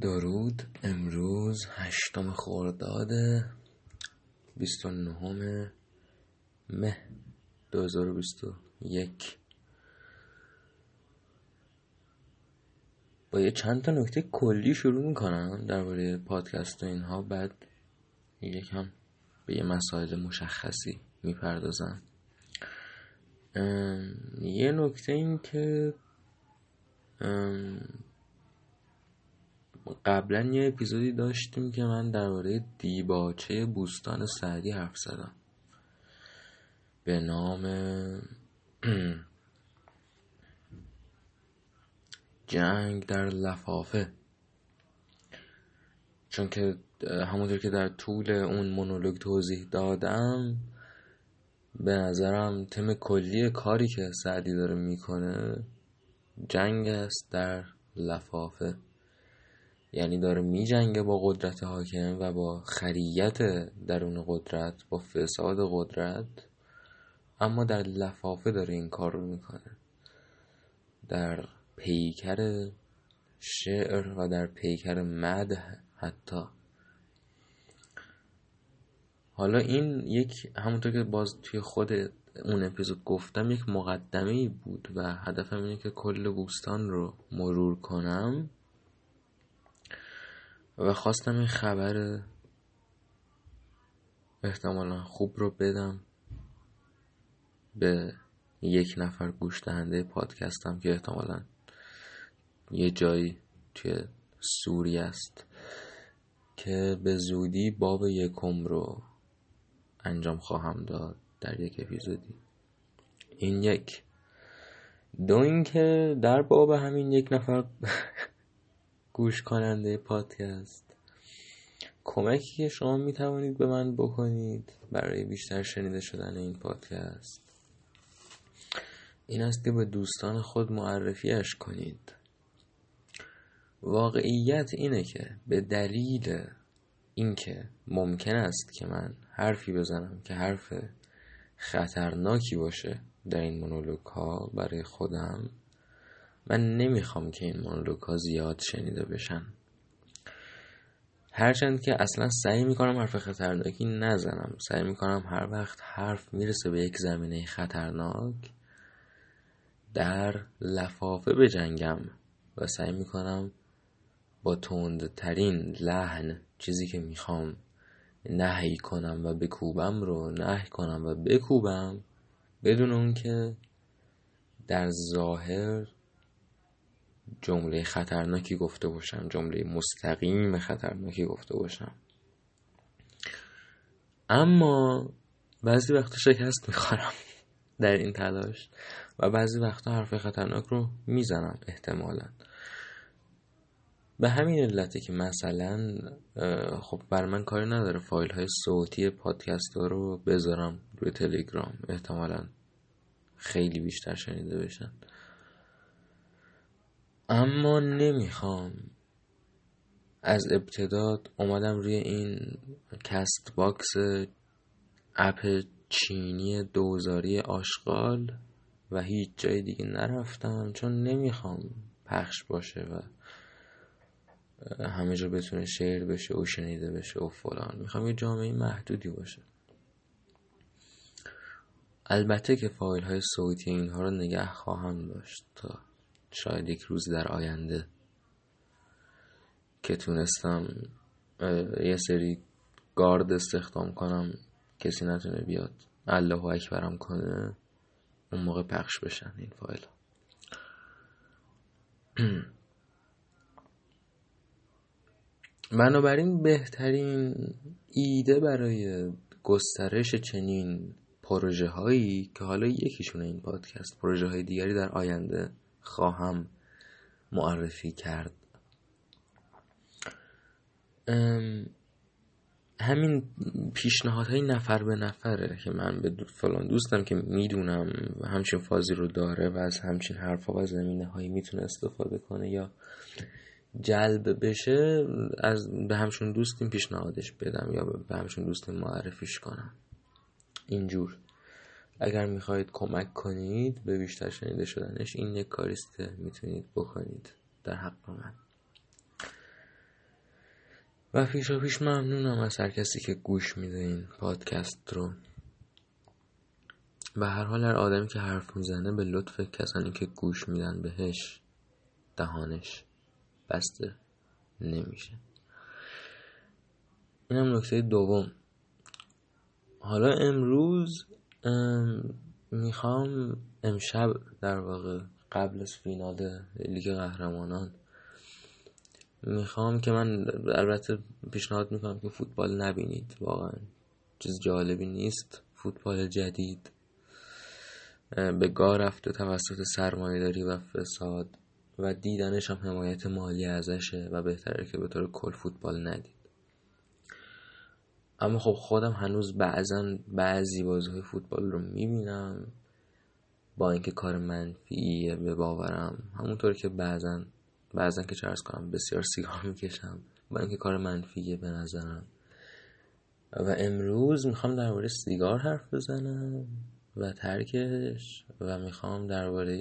درود. امروز 8 خرداد 29 مه 2021 با یه چند تا نکته کلی شروع میکنم درباره پادکست و اینها، بعد یکم به یه مسائل مشخصی میپردازم. یه نکته این که قبلا یه اپیزودی داشتیم که من درباره دیباچه بوستان سعدی حرف زدم به نام جنگ در لفافه، چون که همونطور که در طول اون مونولوگ توضیح دادم به نظرم تم کلی کاری که سعدی داره میکنه جنگ است در لفافه، یعنی داره می جنگه با قدرت حاکم و با خریت درون قدرت، با فساد قدرت، اما در لفافه داره این کار رو میکنه، در پیکر شعر و در پیکر مدح حتی. حالا این یک، همونطور که باز توی خود اون اپیزود گفتم، یک مقدمه‌ای بود و هدفم اینه که کل بوستان رو مرور کنم و خواستم این خبر احتمالا خوب رو بدم به یک نفر گوش دهنده پادکستم که احتمالا یه جایی توی سوریه است، که به زودی باب 1 رو انجام خواهم داد در یک اپیزودی. این یک. دو این که در باب همین یک نفر گوش کننده پادکست، کمکی که شما می توانید به من بکنید برای بیشتر شنیده شدن این پادکست این است که به دوستان خود معرفیش کنید. واقعیت اینه که به دلیل اینکه ممکن است که من حرفی بزنم که حرف خطرناکی باشه در این مونولوگ ها برای خودم، من نمیخوام که این مونولوگ ها زیاد شنیده بشن، هرچند که اصلا سعی میکنم حرف خطرناکی نزنم، سعی میکنم هر وقت حرف میرسه به یک زمینه خطرناک در لفافه بجنگم و سعی میکنم با تندترین لحن چیزی که میخوام نهی کنم و بکوبم رو نهی کنم و بکوبم، بدون اون که در ظاهر جمله خطرناکی گفته باشم، جمله مستقیم خطرناکی گفته باشم. اما بعضی وقتا شکست میخورم در این تلاش و بعضی وقتا حرف خطرناک رو میزنم احتمالاً. به همین علته که مثلا خب بر من کاری نداره فایل های صوتی پادکست ها رو بذارم روی تلگرام، احتمالاً خیلی بیشتر شنیده بشن، اما نمیخوام. از ابتدا اومدم روی این کست باکس، اپ چینی دوزاری آشغال، و هیچ جای دیگه نرفتم چون نمیخوام پخش باشه و همه جا بتونه شیر بشه و شنیده بشه و فلان. میخوام یه جامعه محدودی باشه. البته که فایل های صوتی اینها رو نگه خواهم داشت تا شاید یک روز در آینده که تونستم یه سری گارد استخدام کنم کسی نتونه بیاد الله اکبرم کنه، اون موقع پخش بشن این فایل ها. بنابراین بهترین ایده برای گسترش چنین پروژه هایی که حالا یکیشونه این پادکست، پروژه های دیگری در آینده خواهم معرفی کرد، همین پیشنهادهای نفر به نفره که من به فلان دوستم که میدونم همچین فازی رو داره و از همچین حرفا و زمینه هایی میتونه استفاده کنه یا جلب بشه، از به همچون دوستیم پیشنهادش بدم یا به همچون دوستیم معرفیش کنم. اینجور اگر میخواید کمک کنید به بیشتر شنیده شدنش، این یک کاریست که میتونید بکنید در حق من. و پیشاپیش ممنونم از هر کسی که گوش میده این پادکست رو. به هر حال هر آدمی که حرف میزنه به لطف کسانی که گوش میدن بهش دهانش بسته نمیشه. اینم نکته دوم. حالا امروز میخوام امشب در واقع قبل از فینال لیگ قهرمانان میخوام که من البته پیشنهاد میکنم که فوتبال نبینید، واقعا چیز جالبی نیست. فوتبال جدید به گاه رفته توسط سرمایه‌داری و فساد و دیدنش هم حمایت مالی ازشه و بهتره که به طور کل فوتبال ندید. اما خب خودم هنوز بعضی بازی‌های فوتبال رو میبینم، با اینکه کار منفیه به باورم، همونطور که بعضن که چرس کنم بسیار سیگار میکشم، با اینکه کار منفیه به نظرم. و امروز میخوام درباره سیگار حرف بزنم و ترکش، و میخوام درباره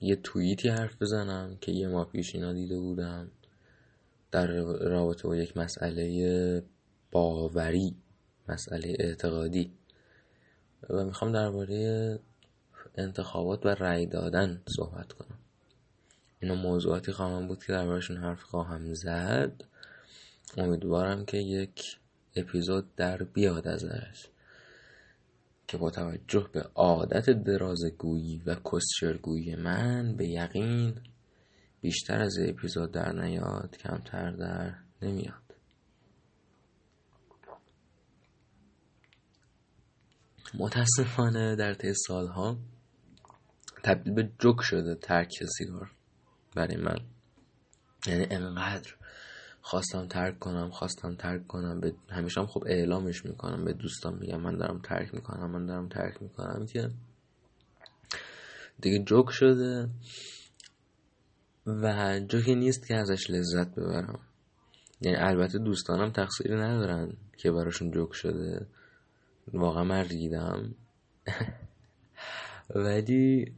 یه توییتی حرف بزنم که یه ماه پیش اینا دیده بودم در رابطه با یک مسئله باوری، مسئله اعتقادی، و میخوام درباره انتخابات و رأی دادن صحبت کنم. اینا موضوعاتی خواهم بود که دربارشون حرف خواهم زد. امیدوارم که یک اپیزود در بیاد ازش که با توجه به عادت درازگویی و کسشرگویی من به یقین بیشتر از اپیزود در نیاد، کمتر در نمیاد. متاسفانه در طی سالها تبدیل به جوک شده ترک سیگار برای من. یعنی انقدر خواستم ترک کنم به همیشه هم خب اعلامش میکنم، به دوستام میگم من دارم ترک میکنم که دیگه جوک شده و جوکی نیست که ازش لذت ببرم. یعنی البته دوستانم تقصیری ندارن که براشون جوک شده، واقعا من ریدم ولی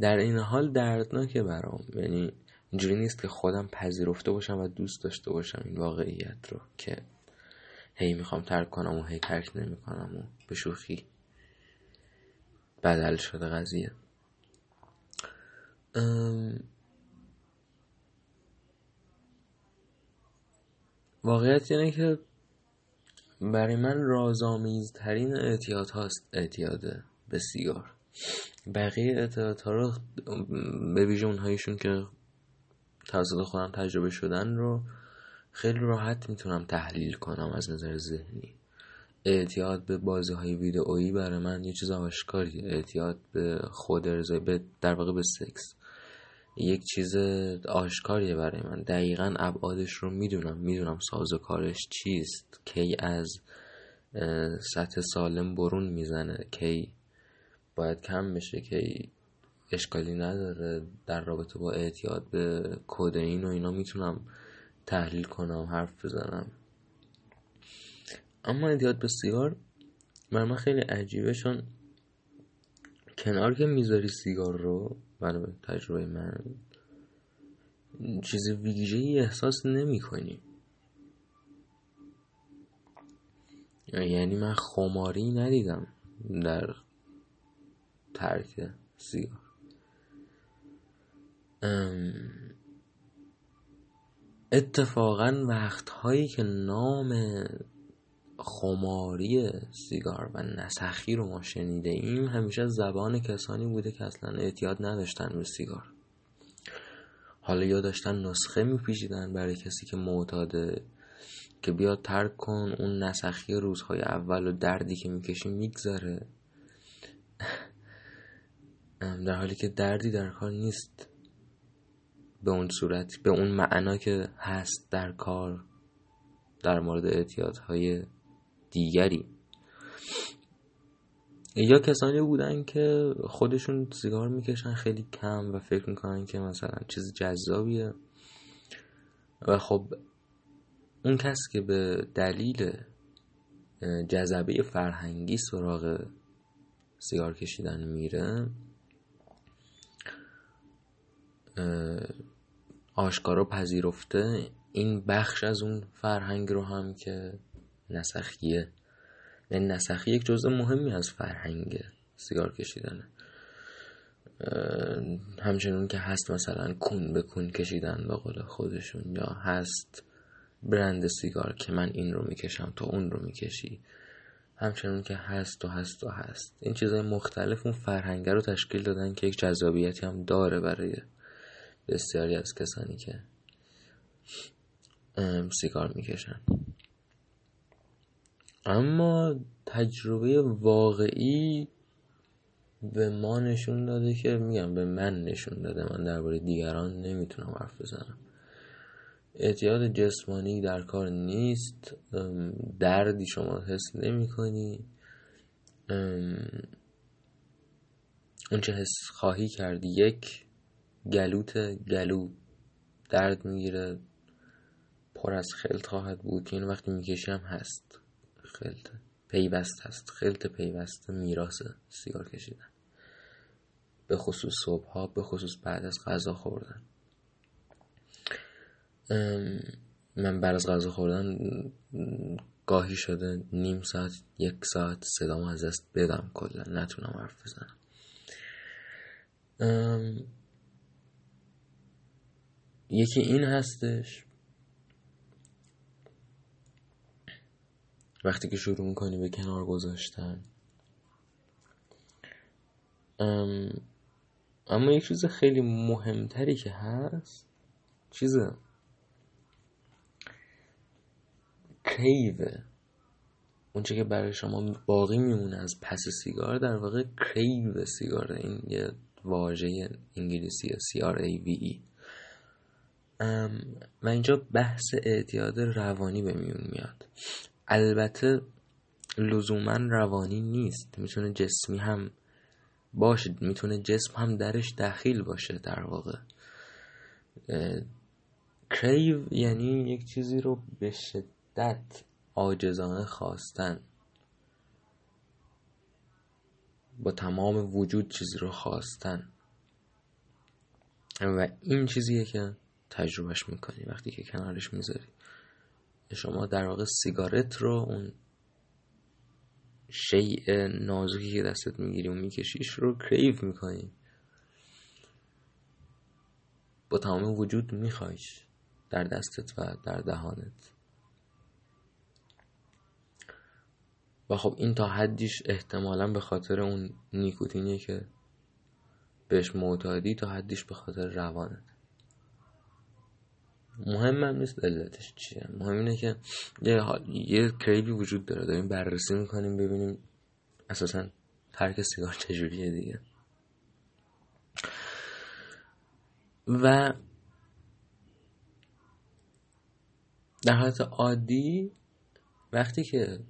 در این حال دردناکه برام. یعنی اینجوری نیست که خودم پذیرفته باشم و دوست داشته باشم این واقعیت رو که هی میخوام ترک کنم و هی ترک نمی کنم و به شوخی بدل شده قضیه. واقعیت اینه که برای من رازآمیزترین اعتیاد هاست اعتیاد به سیگار. بقیه اعتیاد ها رو به ویژه اونهایشون که توسط خودم تجربه شدن رو خیلی راحت میتونم تحلیل کنم از نظر ذهنی. اعتیاد به بازی های ویدئویی برای من یه چیز آشکاریه، اعتیاد به خود ارزایی در واقع به سکس یک چیز آشکاریه برای من. دقیقاً ابعادش رو میدونم سازوکارش چیست، کی از سطح سالم برون میزنه، کی باید کم بشه، کی اشکالی نداره. در رابطه با اعتیاد به کدئین و اینا میتونم تحلیل کنم، حرف بزنم. اما اعتیاد به سیگار برای من خیلی عجیبه، چون کنار که میذاری سیگار رو، بله تجربه من، چیز ویژه‌ای احساس نمی کنی. یعنی من خماری ندیدم در ترک سیگار. اتفاقا وقتهایی که نام خماری سیگار و نسخی رو ما شنیده ایم همیشه زبان کسانی بوده که اصلا اعتیاد نداشتن به سیگار. حالا یا داشتن نسخه میپیچیدن برای کسی که معتاده که بیا ترک کن، اون نسخی روزهای اول و دردی که میکشی میگذره، در حالی که دردی در کار نیست به اون صورت، به اون معنا که هست در کار در مورد اعتیادهای دیگری. یا کسانی بودن که خودشون سیگار میکشن خیلی کم و فکر میکنن که مثلا چیز جذابیه، و خب اون کسی که به دلیل جذبه فرهنگی سراغ سیگار کشیدن میره آشکارا پذیرفته این بخش از اون فرهنگ رو هم که نسخیه. یعنی نسخی یک جزء مهمی از فرهنگ سیگار کشیدنه. همچنون که هست مثلا کون به کون کشیدن به قول خودشون، یا هست برند سیگار که من این رو میکشم تو اون رو میکشی، همچنون که هست و هست و هست. این چیزهای مختلف اون فرهنگ رو تشکیل دادن که یک جذابیتی هم داره برای بسیاری از کسانی که سیگار میکشن. اما تجربه واقعی به ما نشون داده که میگم به من نشون داده، من درباره دیگران نمیتونم حرف بزنم. اعتیاد جسمانی در کار نیست، دردی شما حس نمی کنی، اون چه حس خواهی کردی یک گلو درد میگیره، پر از خلط خواهد بود که این وقتی میکشی هم هست، خلط پیوست هست، خلط پیوسته میراث سیگار کشیدن، به خصوص صبح ها، به خصوص بعد از غذا خوردن. من بعد از غذا خوردن گاهی شده نیم ساعت یک ساعت صدامو از دست بدم، کلا نتونم حرف بزنم. یکی این هستش. وقتی که شروع میکنی به کنار گذاشتن. اما یک چیز خیلی مهمتری که هست چیز کریوه. اون چیزی که برای شما باقی میمونه از پس سیگار در واقع کریو سیگاره. این یه واژه انگلیسیه، CRAVE. من اینجا بحث اعتیاد روانی به میون میاد. البته لزوما روانی نیست، میتونه جسمی هم باشه، میتونه جسم هم درش دخیل باشه. در واقع کریو یعنی یک چیزی رو به شدت عاجزانه خواستن، با تمام وجود چیزی رو خواستن، و این چیزیه که تجربهش میکنی وقتی که کنارش میذاری. شما در واقع سیگارت رو، اون شیء نازکی که دستت میگیری و میکشیش رو کریو میکنی، با تمام وجود میخوایش در دستت و در دهانت. و خب این تا حدیش احتمالاً به خاطر اون نیکوتینیه که بهش معتادی، تا حدیش به خاطر روانت. مهم هم نیست علتش چیه، مهم اینه که یه کریبی وجود داره، داریم بررسی میکنیم ببینیم اساساً ترک سیگار چجوریه دیگه. و در حالت عادی وقتی که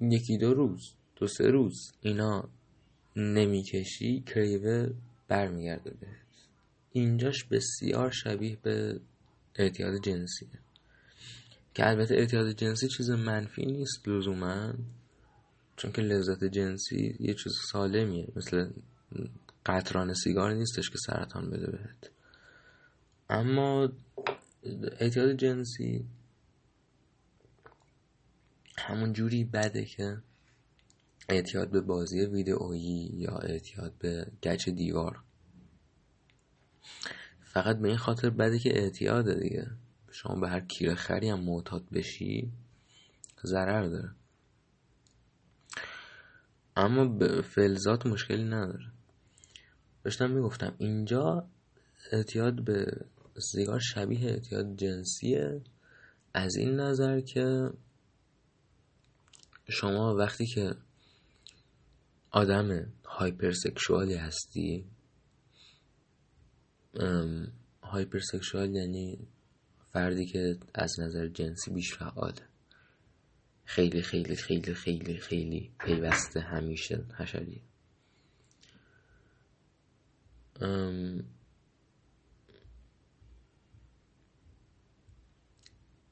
یکی دو روز دو سه روز اینا نمیکشی، کریوه برمیگرده بهت. اینجاش بسیار شبیه به اعتیاد جنسیه، که البته اعتیاد جنسی چیز منفی نیست لزوما، چون که لذت جنسی یه چیز سالمیه، مثل قطران سیگار نیستش که سرطان بده بهت. اما اعتیاد جنسی همون جوری بده که اعتیاد به بازی ویدئویی یا اعتیاد به گچ دیوار، فقط به این خاطر بده که اعتیاده دیگه. شما به هر کیره خری هم معتاد بشی ضرر داره، اما به فلزات مشکلی نداره. داشتم میگفتم اینجا اعتیاد به سیگار شبیه اعتیاد جنسیه، از این نظر که شما وقتی که آدم هایپرسکشوالی هستی، هایپرسکشوال یعنی فردی که از نظر جنسی بیش فعاله، خیلی خیلی خیلی خیلی خیلی پیوسته، همیشه حشریه.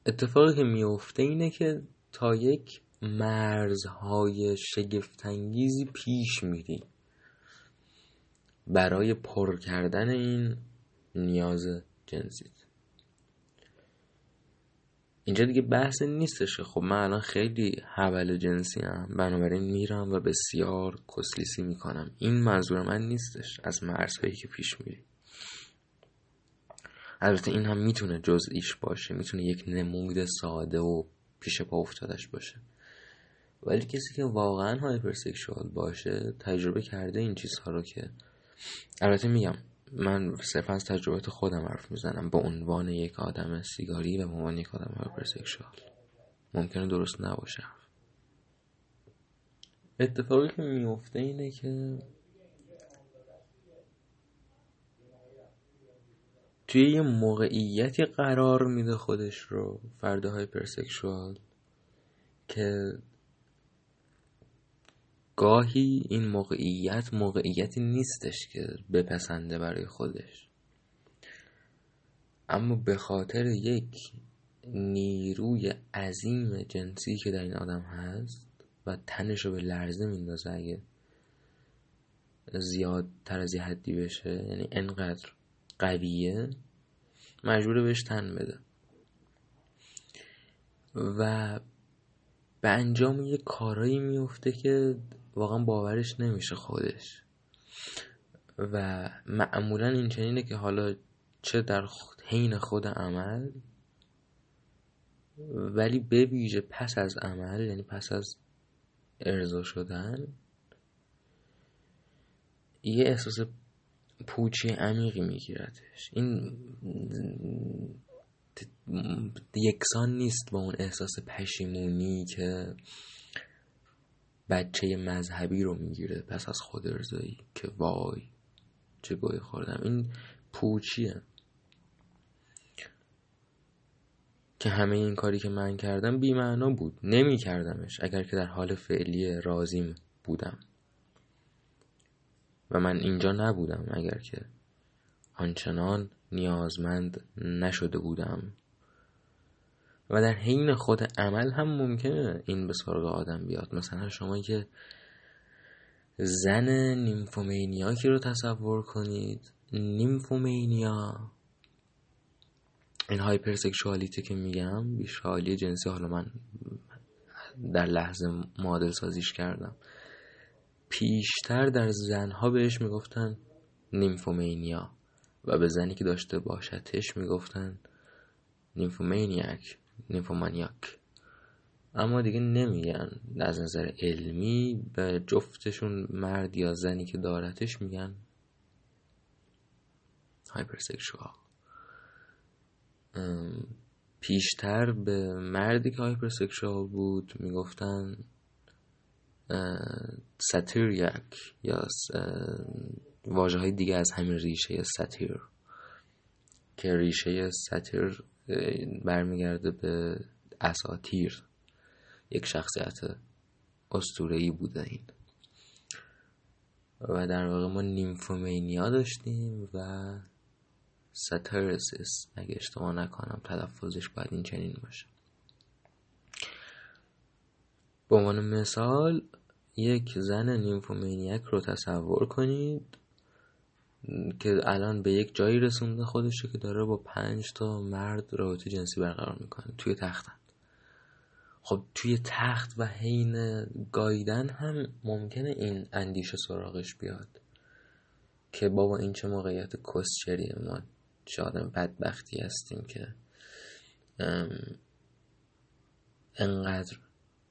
اتفاقی که میفته اینه که تا یک مرزهای شگفت‌انگیزی پیش میری برای پر کردن این نیاز جنسیت. اینجا دیگه بحث نیستش. خب من الان خیلی حول جنسی هم، بنابراین میرم و بسیار کسلیسی میکنم. این منظور من نیستش از مرزهایی که پیش میری. البته این هم میتونه جزئیش باشه، میتونه یک نمود ساده و پیش پا افتادش باشه، ولی کسی که واقعا هایپرسکشوال باشه تجربه کرده این چیزها رو که البته میگم من صرف از تجربه خودم حرف میزنم به عنوان یک آدم سیگاری و به عنوان یک آدم هایپرسکشوال ممکنه درست نباشه. اتفاقی که میفته اینه که توی یه موقعیتی قرار میده خودش رو فرد هایپرسکشوال که گاهی این موقعیت موقعیتی نیستش که بپسنده برای خودش، اما به خاطر یک نیروی عظیم جنسی که در این آدم هست و تنش رو به لرزه میندازه اگه زیادتر از یه حدی بشه، یعنی انقدر قویه مجبوره بهش تن بده و به انجام یه کارایی میفته که واقعا باورش نمیشه خودش. و معمولا این چنینه که حالا چه در حین خود عمل ولی به ویژه پس از عمل، یعنی پس از ارضا شدن، یه احساس پوچی عمیقی میگیرتش. این یکسان نیست با اون احساس پشیمونی که بچه مذهبی رو میگیره پس از خود ارضایی که وای چه گوی خوردم. این پوچیه که همه این کاری که من کردم بی‌معنا بود، نمی کردمش اگر که در حال فعلی راضیم بودم و من اینجا نبودم، اگر که آنچنان نیازمند نشده بودم. و در حین خود عمل هم ممکنه این به سراغ آدم بیاد. مثلا شما که زن نیمفومینیاکی رو تصور کنید، نیمفومینیا این هایپرسکشوالیته که میگم، بیشالی جنسی، حالا من در لحظه معادل سازیش کردم، پیشتر در زنها بهش میگفتن نیمفومینیا و به زنی که داشته باشدش میگفتن نیمفومانیاک، اما دیگه نمیگن از نظر علمی به جفتشون، مرد یا زنی که دارتش، میگن هایپرسکشوال. پیشتر به مردی که هایپرسکشوال بود میگفتن ساتیر یا واژه های دیگه از همین ریشه ساتیر که ریشه ساتیر برمیگرده به اساطیر، یک شخصیت اسطوره‌ای بوده این. و در واقع ما نیمفومینیا داشتیم و ساتیرسیس، اگه اشتباه نکنم تلفظش باید این چنین باشه. به عنوان مثال یک زن نیمفومینیک رو تصور کنید که الان به یک جایی رسونده خودشو که داره با 5 مرد رابطه جنسی برقرار میکنه توی تختن. خب توی تخت و حین گاییدن هم ممکنه این اندیشه سراغش بیاد که بابا این چه موقعیت کسچریه، ما چه آدم بدبختی هستیم که انقدر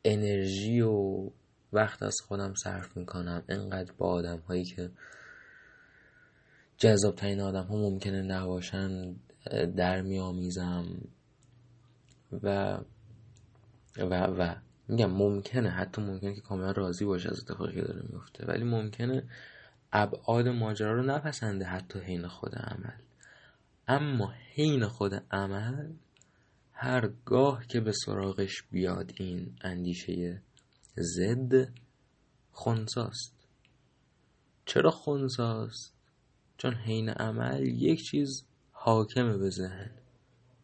انرژی و وقت از خودم صرف میکنم، انقدر با آدم هایی که جذاب ترین آدم ها ممکنه نباشن در میامیزم و میگم ممکنه، حتی ممکنه که کاملا راضی باشه از اتفاقی که داره میفته، ولی ممکنه ابعاد ماجرا رو نپسنده حتی حین خود عمل. اما حین خود عمل هرگاه که به سراغش بیاد این اندیشه زد، خنثاست. چرا خنثاست؟ چون حین عمل یک چیز حاکمه به ذهن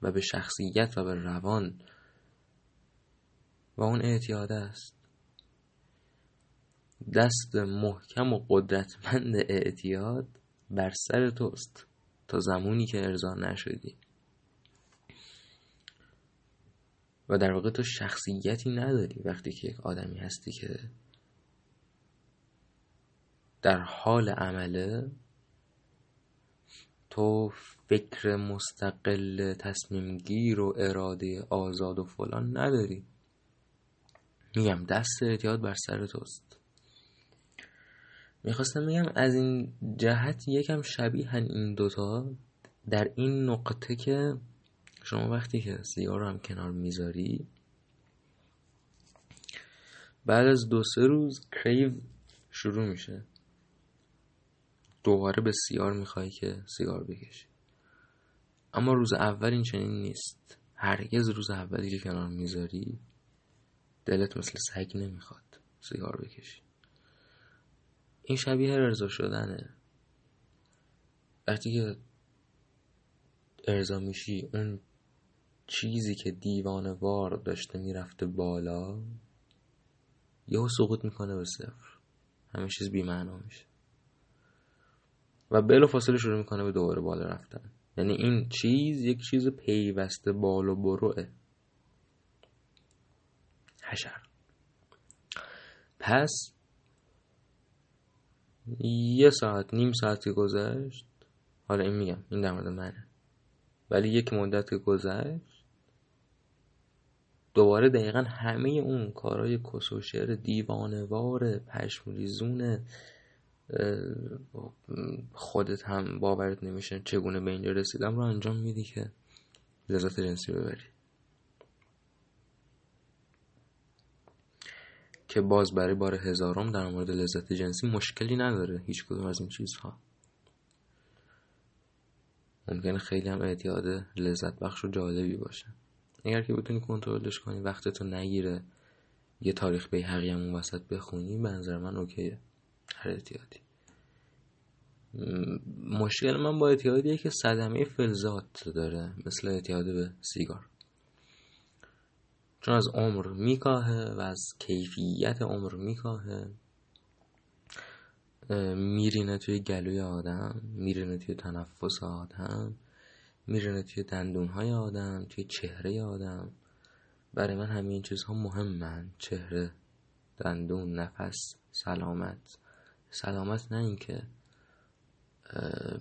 و به شخصیت و به روان و اون اعتیاد است. دست محکم و قدرتمند اعتیاد بر سر توست تا زمانی که ارضا نشدی و در واقع تو شخصیتی نداری وقتی که یک آدمی هستی که در حال عمله تو فکر مستقل، تصمیم گیر و اراده آزاد و فلان نداری. میگم دست اعتیاد بر سر توست. میخواستم میگم از این جهت یکم شبیه این دوتا در این نقطه که شما وقتی که سیگار رو هم کنار میذاری بعد از 2-3 روز کریو شروع میشه، دوباره به سیگار میخوایی که سیگار بکشی. اما روز اول این چنین نیست. هرگز روز اولی که کنار میذاری دلت مثل سگ نمیخواد سیگار بکشی. این شبیه ارضا شدنه. وقتی که ارضا میشی اون چیزی که دیوانه‌وار داشته میرفته بالا یهو سقوط میکنه به صفر. همه چیز بی‌معنا میشه و بلافاصله شروع میکنه به دوباره بالا رفتن. یعنی این چیز یک چیز پیوسته بالا بروه. حشر. پس 1 ساعت 1/2 ساعتی گذشت. حالا این میگم این در مورد منه، ولی یک مدت گذشت دوباره دقیقا همه اون کارهای کس و شعر دیوانه‌وار پشمریزون خودت هم باورت نمیشه چگونه به اینجا رسیدم رو انجام میدی که لذت جنسی ببری، که باز برای بار 1000 در مورد لذت جنسی مشکلی نداره هیچ کدوم از این چیزها. ممکنه خیلی هم اعتیاد لذت بخش و جالبی باشه اگر که بتونی کنترلش کنی، وقتتو نگیره یه تاریخ بیهقی همون وسط بخونی. به نظر من اوکیه هر اعتیادی. مشکل من با اعتیادیه که صدمه فلزات داره، مثل اعتیاد به سیگار، چون از عمر میکاهه و از کیفیت عمر میکاهه. میرینه توی گلوی آدم، میرینه توی تنفس آدم، میرینه توی دندونهای آدم، توی چهره آدم. برای من همه این چیزها مهمن. چهره، دندون، نفس، سلامت. سلامت نه این که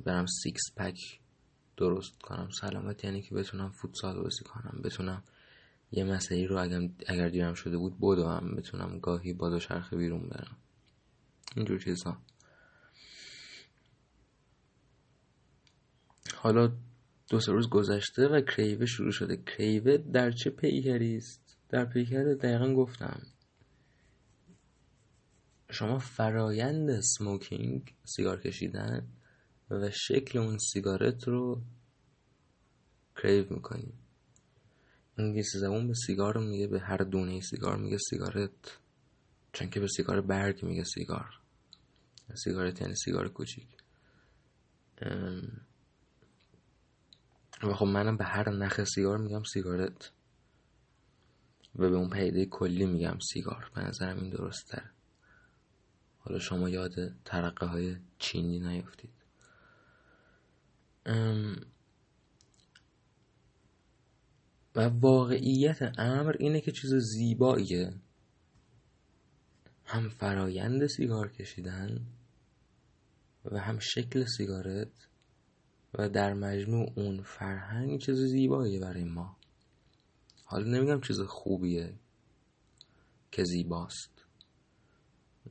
برم 6 پک درست کنم، سلامت یعنی که بتونم فوتسال بازی کنم، بتونم یه مسئله رو اگر دیرم شده بود بدوم، بتونم گاهی با دوچرخه بیرون برم، اینجور چیزا. حالا 2-3 روز گذشته و کریوه شروع شده. کریوه در چه پیکریست؟ در پیکر دقیقا گفتم شما فرایند اسموکینگ، سیگار کشیدن و شکل اون سیگارت رو کریو میکنی. انگلیسی زبون به سیگار میگه، به هر دونه سیگار میگه سیگارت، چون که به سیگار برگ میگه سیگار. سیگارت یعنی سیگار کوچیک. و خب منم به هر نخ سیگار میگم سیگارت و به اون پیده کلی میگم سیگار. به نظرم این درست تره. حالا شما یاد ترقه های چینی نیفتید. و واقعیت امر اینه که چیز زیباییه، هم فرایند سیگار کشیدن و هم شکل سیگارت و در مجموع اون فرهنگ چیز زیباییه برای ما. حالا نمیگم چیز خوبیه که زیباست،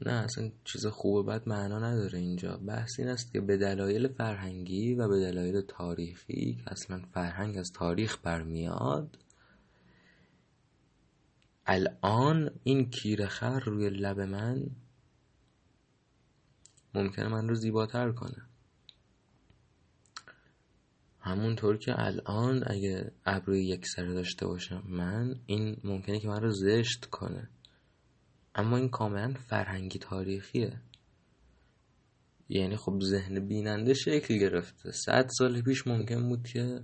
نه اصلا چیز خوبه بعد معنا نداره. اینجا بحث این است که به دلایل فرهنگی و به دلایل تاریخی که اصلا فرهنگ از تاریخ برمیاد، الان این کیرخر روی لب من ممکنه من رو زیباتر کنه. همونطور که الان اگه ابروی یک سره داشته باشم من، این ممکنه که من رو زشت کنه، اما این کاملا فرهنگی تاریخیه. یعنی خب ذهن بیننده شکل گرفته. 100 سال پیش ممکن بود که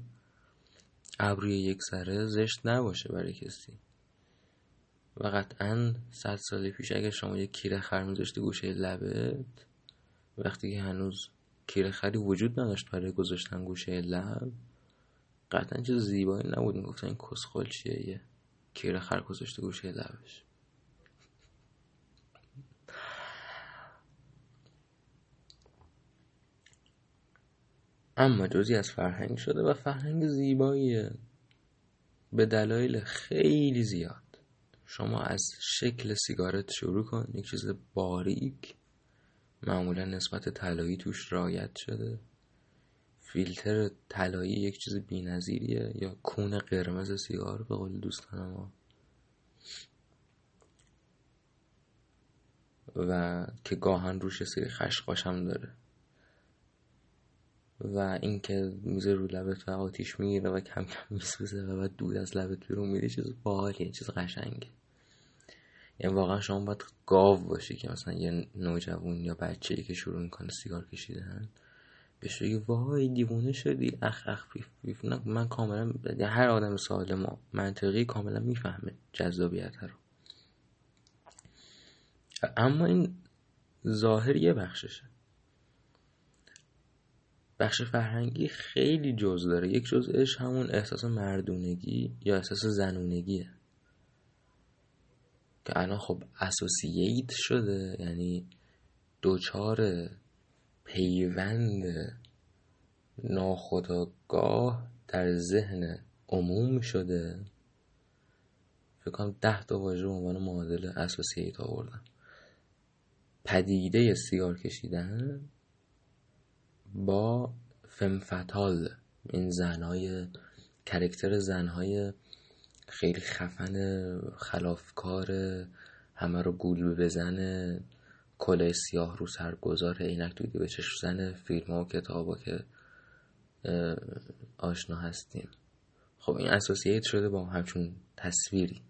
ابروی یک سره زشت نباشه برای کسی و قطعاً 100 سال پیش اگر شما یک کیره خر می‌ذاشتی گوشه لبت، وقتی که هنوز کیرخری وجود نداشت برای گذاشتن گوشه لب. قطعا چیز زیبایی نبود. میگفتن این کسخل چیه، یه کیرخر گذاشته گوشه لبش. اما جزئی از فرهنگ شده و فرهنگ زیباییه به دلایل خیلی زیاد. شما از شکل سیگارت شروع کن، یک چیز باریک معمولا نسبت طلایی توش رعایت شده، فیلتر طلایی یک چیز بی‌نظیریه، یا کون قرمز سیگار به قول دوستان ما، و که گاهن روش سری خشخاش هم داره، و این که میزه رو لبت و آتیش میگیره و کم کم میسوزه و بعد دود از لبت بیرون میره. چیز باحالیه، چیز قشنگه. یعنی واقعا شما باید گاو باشی که مثلا یه نوجوان یا بچه‌ای که شروع میکنه سیگار کشیدن بهش بگی وای دیوونه شدی، اخ اخ پیف پیف. من کاملا، هر آدم سالم و منطقی کاملا میفهمه جذابیت رو. اما این ظاهر یه بخششه. بخش فرهنگی خیلی جزء داره. یک جزءش همون احساس مردونگی یا احساس زنونگیه که الان خب اسوسییت شده، یعنی دوچار پیوند ناخودآگاه در ذهن عموم شده. فکر کنم 10 تا واژه به عنوان معادل اسوسییت آوردم. پدیده سیگار کشیدن با فمفتال، این زنهای کرکتر، زنهای خیلی خفن، خلافکار، همه رو گول بزنه، کلاه سیاه رو سرگذار، عینک دودی به چشم زنه، فیلم‌ها و کتابا که آشنا هستیم. خب این اسوسییت شده با همچون تصویری.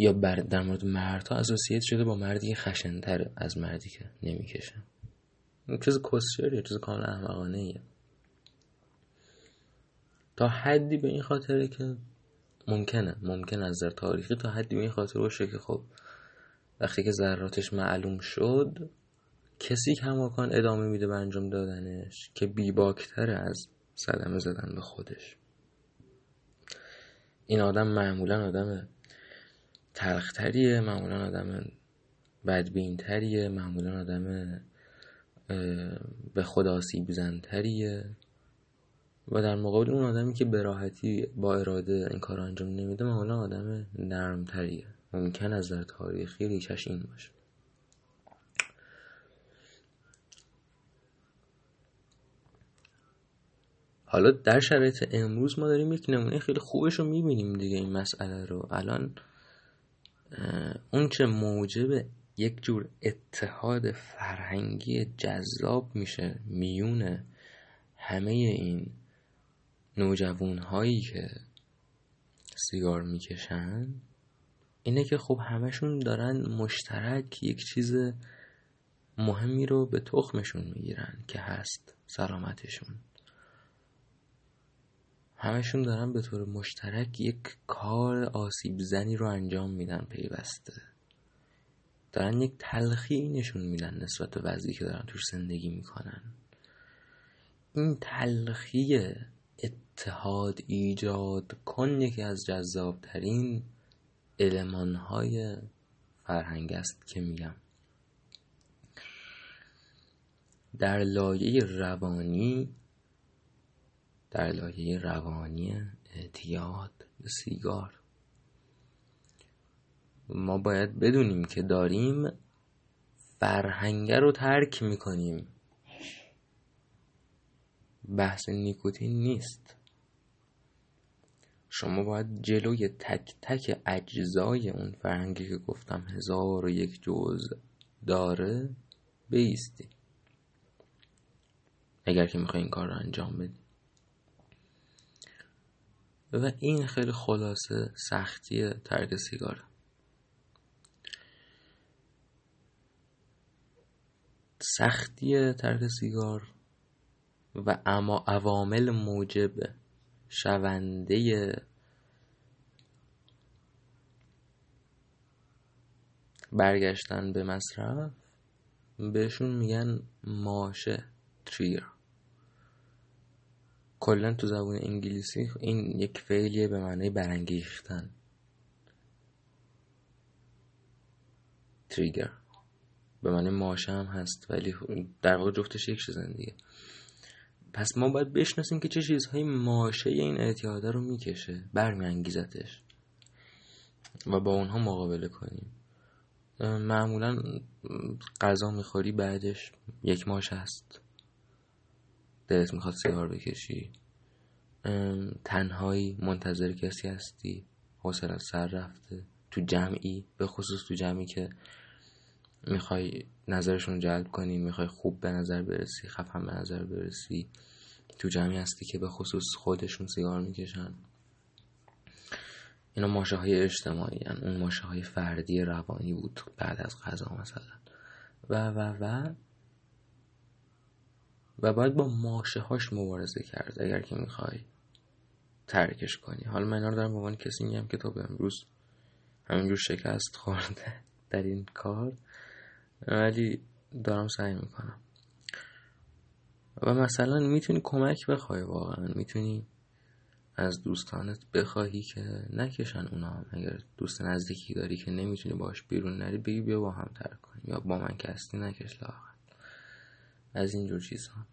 یا در مورد مرد ها اسوسییت شده با مردی که خشن‌تره از مردی که نمیکشه. این چیز کسشریه، چیز کاملا احمقانه‌ایه. تا حدی به این خاطره که ممکنه از نظر تاریخی تا حدی به این خاطر باشه که خب وقتی که ذراتش معلوم شد، کسی کماکان ادامه میده به انجام دادنش که بیباکتره از صدمه زدن به خودش. این آدم معمولا آدمه تلختریه، معمولا آدم بدبینتریه، معمولا آدم به خود آسیب زنتریه، و در مقابل اون آدمی که به راحتی با اراده این کار انجام نمیده معمولا آدم نرمتریه. ممکن از در تاریخی ریشش این باشه. حالا در شرایط امروز ما داریم یک نمونه خیلی خوبش رو میبینیم دیگه. این مسئله رو الان اون چه موجب یک جور اتحاد فرهنگی جذاب میشه میونه همه این نوجوان هایی که سیگار میکشن اینه که خب همشون دارن مشترک یک چیز مهمی رو به تخمشون میگیرن که هست سلامتشون. همشون دارن به طور مشترک یک کار آسیب زنی رو انجام میدن پیوسته. دارن یک تلخی نشون میدن نسبت به وضعی که دارن توش زندگی میکنن. این تلخی اتحاد ایجاد کن یکی از جذابترین المان‌های فرهنگ است که میگم. در لایه روانی، در لایه روانی اعتیاد به سیگار ما باید بدونیم که داریم فرهنگ رو ترک میکنیم. بحث نیکوتین نیست. شما باید جلوی تک تک اجزای اون فرهنگی که گفتم 1001 جزء داره بیستی، اگر که میخوای این کار رو انجام بدی. و این خیلی خلاصه سختی ترک سیگاره. سختی ترک سیگار و اما عوامل موجب شونده برگشتن به مصرف بهشون میگن ماشه تریر. کلن تو زبان انگلیسی این یک فعلیه به معنی برانگیختن، تریگر به معنی ماشه هم هست، ولی در واقع جفتش یک چیزن دیگه. پس ما باید بشناسیم که چه چیزهای ماشه این اعتیاده رو میکشه، برمیانگیزتش و با اونها مقابله کنیم. معمولا غذا میخوری بعدش یک ماشه هست، دلت میخواد سیگار بکشی، تنهایی منتظر کسی هستی، حوصله‌ات سر رفته، تو جمعی، به خصوص تو جمعی که میخوای نظرشون جلب کنی، میخوای خوب به نظر برسی، خفن به نظر برسی، تو جمعی هستی که به خصوص خودشون سیگار میکشن. اینا ماشه های اجتماعی هن. اون ماشه های فردی روانی بود بعد از غذا مثلا و باید با ماشه هاش مبارزه کرد اگر که میخوای ترکش کنی. حالا من اینا رو دارم به عنوان کسی میگم که تا به امروز همینجور شکست خورده در این کار، ولی دارم سعی میکنم. و مثلا میتونی کمک بخوای، واقعا میتونی از دوستانت بخواهی که نکشن اونا هم. اگر دوست نزدیکی داری که نمیتونی باش بیرون نری، بگی بیا با هم ترک کنیم، یا با من که هستی نکش لاغل، از اینجور چیزها.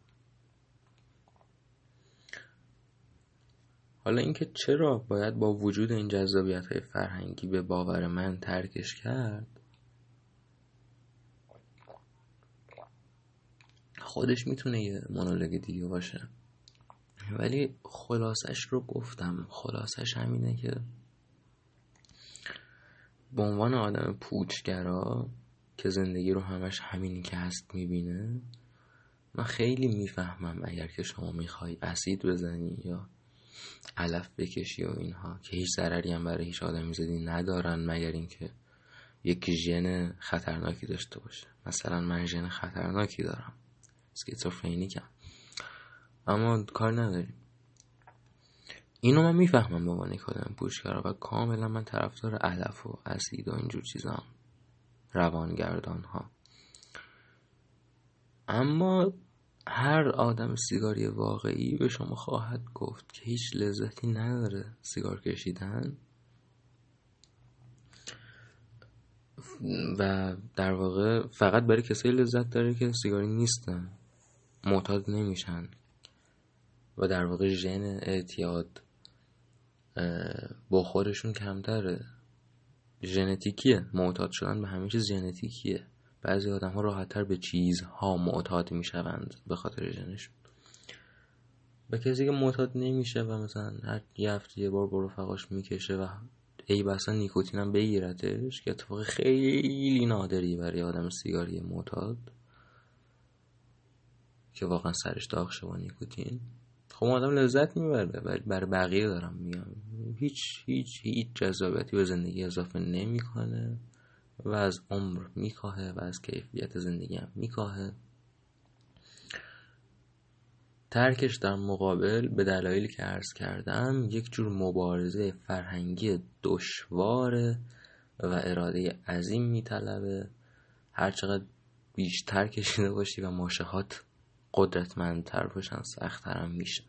حالا اینکه چرا باید با وجود این جذابیت‌های فرهنگی به باور من ترکش کرد، خودش میتونه یه مونولوگ دیگه باشه، ولی خلاصش رو گفتم. خلاصش همینه که به عنوان آدم پوچگرا که زندگی رو همش همینی که هست میبینه، من خیلی میفهمم اگر که شما میخوای اسید بزنی یا علف بکشی و اینها، که هیچ ضرری هم برای هیچ آدمی زدی ندارن مگر اینکه یک ژن خطرناکی داشته باشه. مثلا من ژن خطرناکی دارم، اسکیزوفرنیکم، اما کار نداریم. اینو من میفهمم به عنوان کدام پوشکرا و کاملا من طرفدار علف و اسید و اینجور چیزام، روانگردان ها. اما هر آدم سیگاری واقعی به شما خواهد گفت که هیچ لذتی نداره سیگار کشیدن و در واقع فقط برای کسایی لذت داره که سیگاری نیستن، معتاد نمیشن و در واقع ژن اعتیاد با خودشون کمتره، ژنتیکیه. معتاد شدن به همه چیز ژنتیکیه. بعضی آدم ها راحت‌تر به چیزها معتاد میشوند به خاطر ژنشون. و کسی که معتاد نمیشه و مثلا هر یه هفته یه بار برو فقاش میکشه و ای بسا نیکوتین هم بگیرتش، که اتفاق خیلی نادری برای آدم سیگاری معتاد که واقعا سرش داغ شه با نیکوتین، خب آدم لذت میبره. برای بقیه دارم میگم، هیچ جذابیتی به زندگی اضافه نمیکنه و از عمر میکاهه و از کیفیت زندگی هم میکاهه. ترکش در مقابل به دلایلی که عرض کردم یک جور مبارزه فرهنگی دشواره و اراده عظیم میطلبه. هرچقدر بیشتر کشیده باشی و ماشهات قدرتمندتر باشن، سخت‌تر هم میشن.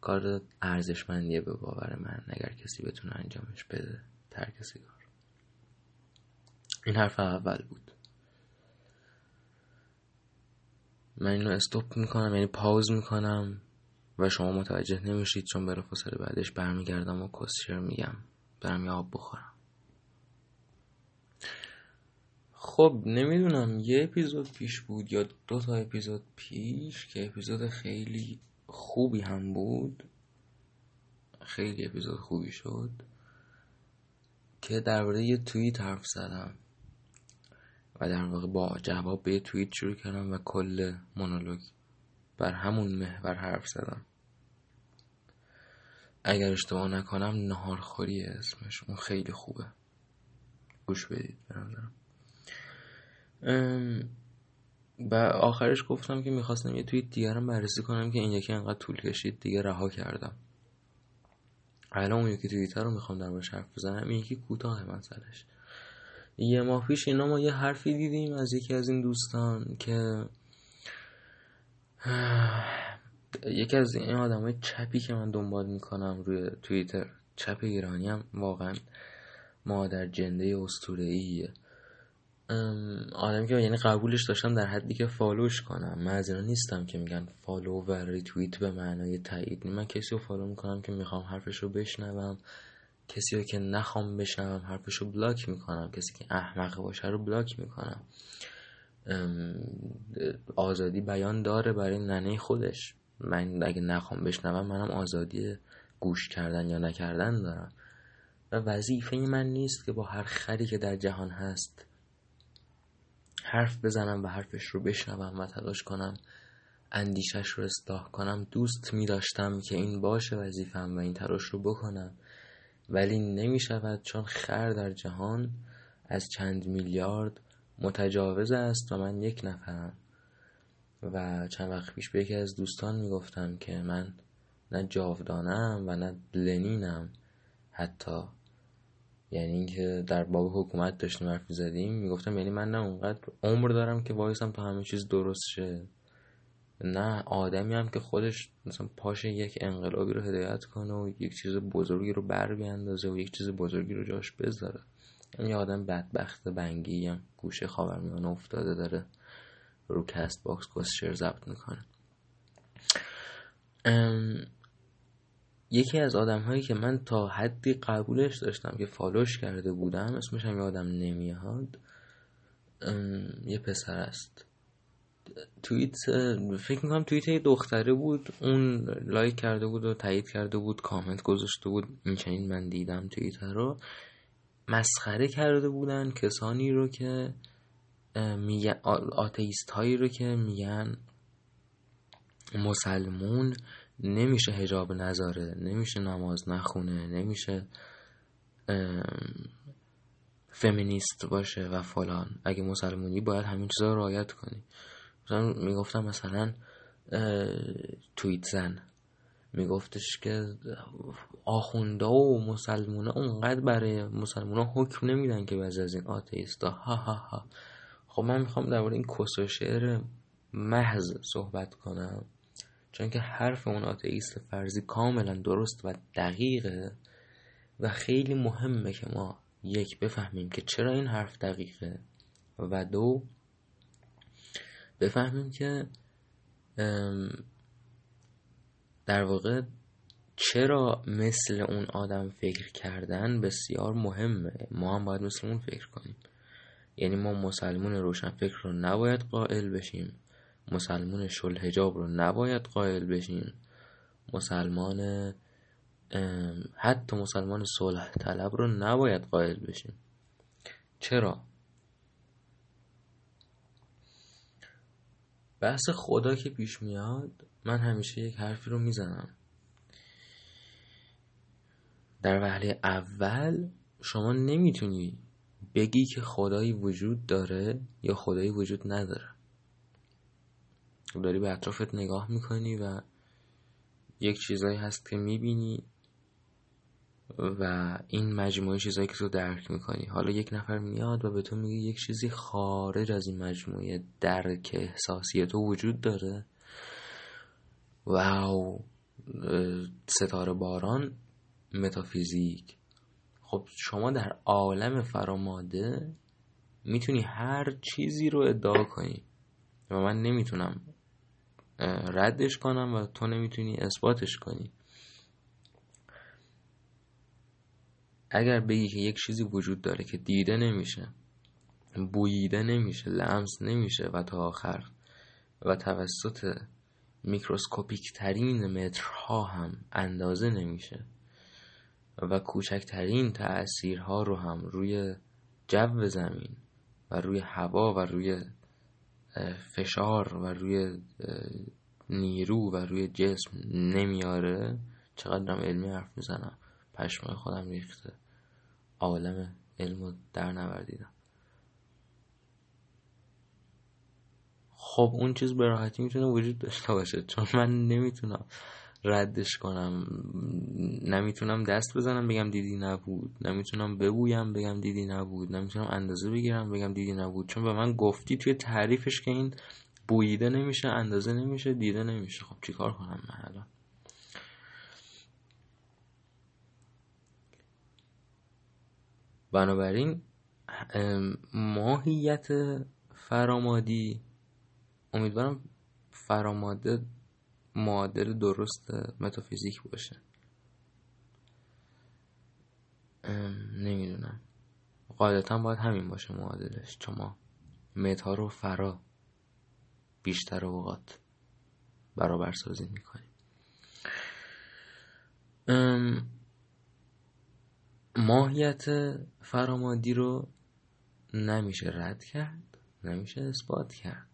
کار ارزشمندیه به باور من اگر کسی بتونه انجامش بده، ترک سیگار. این حرف اول بود. من اینو استاپ میکنم، یعنی پاوز میکنم و شما متوجه نمیشید، چون برای فصل بعدش برمیگردم و کسشر میگم برم یه آب بخورم. خب نمیدونم یه اپیزود پیش بود یا دو تا اپیزود پیش که اپیزود خیلی خوبی هم بود، خیلی اپیزود خوبی شد، که درباره یه توییت حرف زدم و در واقع با جواب به یه توییت شروع کردم و کل مونولوگ بر همون محور حرف زدم. اگر اشتباه نکنم ناهارخوریه اسمش، اون خیلی خوبه، گوش بدید به نظرم. و آخرش گفتم که میخواستم یه توییت دیگرم بررسی کنم که این یکی انقدر طول کشید دیگه رها کردم. الان اون یکی توییتر رو میخوام در باش حرف بزنم. این یکی کوتاه مثلش یه ماه پیش اینا ما یه حرفی دیدیم از یکی از این دوستان که یکی از این آدمای چپی که من دنبال میکنم روی توییتر، چپ ایرانی هم واقعا مادر جنده اسطوره‌ایه، آدمی که یعنی قبولش داشتم در حدی که فالوش کنم. من از اینا نیستم که میگن فالو و ریتوییت به معنای تایید. من کسی رو فالو میکنم که میخوام حرفش رو بشنوم، کسی رو که نخوام بشنوم حرفش رو بلاک میکنم، کسی که احمق باشه رو بلاک میکنم. آزادی بیان داره برای ننه خودش. من اگه نخوام بشنوم منم آزادی گوش کردن یا نکردن دارم و وظیفه من نیست که با هر خری که در جهان هست حرف بزنم و حرفش رو بشنوم و تلاش کنم اندیشش رو اصلاح کنم. دوست می داشتم که این باشه وظیفه‌ام و این تلاش رو بکنم، ولی نمی شود چون خر در جهان از چند میلیارد متجاوز است و من یک نفرم. و چند وقت پیش به یکی از دوستان می گفتم که من نه جاودانم و نه لنینم حتی، یعنی اینکه در باب حکومت داشتیم حرف می‌زدیم، میگفتم یعنی من نه اونقدر عمر دارم که وایسم تا همه چیز درست شه، نه آدمی هم که خودش مثلا پاشه یک انقلابی رو هدایت کنه و یک چیز بزرگی رو بر بیاندازه و یک چیز بزرگی رو جاش بذاره. یعنی آدم بدبخت بنگی هم گوشه خاورمیانه افتاده داره رو کست باکس گوشش ضبط میکنه. یکی از آدم‌هایی که من تا حدی قبولش داشتم که فالوش کرده بودم، اسمش هم یادم نمیاد، یه پسر است. توییت فکر می‌کنم توییت یه دختره بود، اون لایک کرده بود و تایید کرده بود، کامنت گذاشته بود، این چنین من دیدم توییت رو. مسخره کرده بودن کسانی رو که میگن آتئیست هایی رو که میگن مسلمون نمیشه حجاب نذاره، نمیشه نماز نخونه، نمیشه فمینیست باشه و فلان، اگه مسلمونی باید همین چیزا رو رعایت کنی. مثلا میگفتم مثلا توییت زن میگفتش که آخونده و مسلمونه اونقدر برای مسلمونه حکم نمیدن که بعضی از این آتئیستا ها ها ها. خب من میخوام درباره این کس و شعر محض صحبت کنم، چون که حرف اون آتئیست فرضی کاملا درست و دقیقه و خیلی مهمه که ما یک بفهمیم که چرا این حرف دقیقه و دو بفهمیم که در واقع چرا مثل اون آدم فکر کردن بسیار مهمه. ما هم باید مثل اون فکر کنیم. یعنی ما مسلمون روشن فکر رو نباید قائل بشیم، مسلمان شل حجاب رو نباید قائل بشیم، مسلمان حتی مسلمان صلح طلب رو نباید قائل بشیم. چرا؟ بحث خدا که پیش میاد من همیشه یک حرفی رو میزنم. در وهله اول شما نمیتونی بگی که خدایی وجود داره یا خدایی وجود نداره. داری به اطرافت نگاه میکنی و یک چیزایی هست که میبینی و این مجموعه چیزایی که تو درک میکنی. حالا یک نفر میاد و به تو میگه یک چیزی خارج از این مجموعه درک احساسی تو وجود داره. واو، ستاره باران، متافیزیک. خب شما در عالم فراماده میتونی هر چیزی رو ادعا کنی و من نمیتونم ردش کنم و تو نمیتونی اثباتش کنی. اگر بگی که یک چیزی وجود داره که دیده نمیشه، بوییده نمیشه، لمس نمیشه و تا آخر و توسط میکروسکوپیک ترین مترها هم اندازه نمیشه و کوچکترین تأثیرها رو هم روی جو زمین و روی هوا و روی فشار و روی نیرو و روی جسم نمیاره. چقدرم علمی حرف میزنم، پشمای خودم ریخته، عالم علمو در نوردیدم. خب اون چیز به راحتی میتونه وجود داشته باشه چون من نمیتونم ردش کنم، نمیتونم دست بزنم بگم دیدی نبود، نمیتونم بگویم بگم دیدی نبود، نمیتونم اندازه بگیرم بگم دیدی نبود، چون به من گفتی توی تعریفش که این بوییده نمیشه، اندازه نمیشه، دیده نمیشه. خب چیکار کنم من الان؟ بنابراین ماهیت فرامادی، امیدوارم فراماده معادل درست متافیزیک باشه. نمیدونم، قاعدتا باید همین باشه معادلش، چون ما متا رو فرا بیشتر اوقات برابر سازی میکنیم. ماهیت فرامادی رو نمیشه رد کرد، نمیشه اثبات کرد،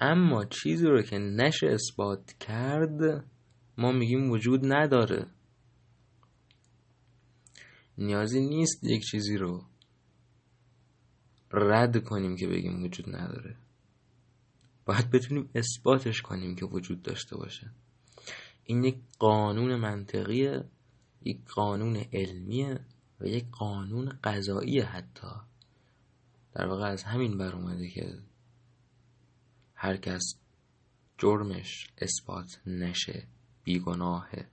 اما چیزی رو که نشه اثبات کرد ما میگیم وجود نداره. نیازی نیست یک چیزی رو رد کنیم که بگیم وجود نداره، باید بتونیم اثباتش کنیم که وجود داشته باشه. این یک قانون منطقیه، یک قانون علمیه و یک قانون قضاییه. حتی در واقع از همین برآمده که هر کس جرمش اثبات نشه بیگناهه.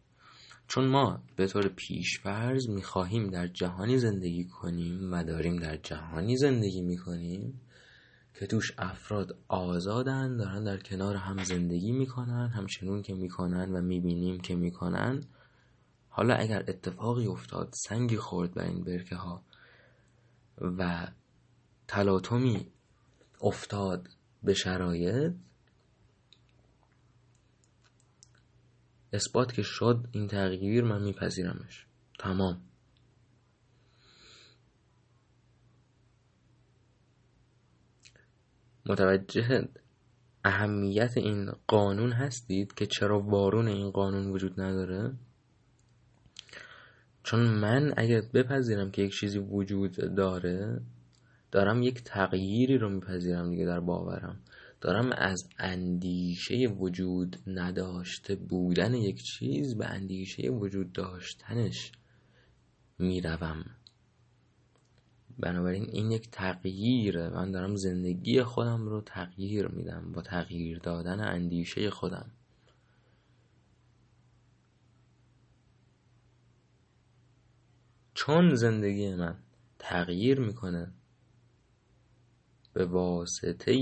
چون ما به طور پیشفرض میخواهیم در جهانی زندگی کنیم و داریم در جهانی زندگی میکنیم که توش افراد آزادن، دارن در کنار هم زندگی میکنن، همچنون که میکنن و میبینیم که میکنن. حالا اگر اتفاقی افتاد، سنگی خورد بر این برکه ها و تلاطمی افتاد به شرایط، اثبات که شد این تغییر، من میپذیرمش، تمام. متوجه اهمیت این قانون هستید که چرا وارون این قانون وجود نداره؟ چون من اگر بپذیرم که یک چیزی وجود داره، دارم یک تغییری رو میپذیرم دیگه در باورم، دارم از اندیشه وجود نداشته بودن یک چیز به اندیشه وجود داشتنش میروم. بنابراین این یک تغییره، من دارم زندگی خودم رو تغییر میدم با تغییر دادن اندیشه خودم. چون زندگی من تغییر میکنه به واسطه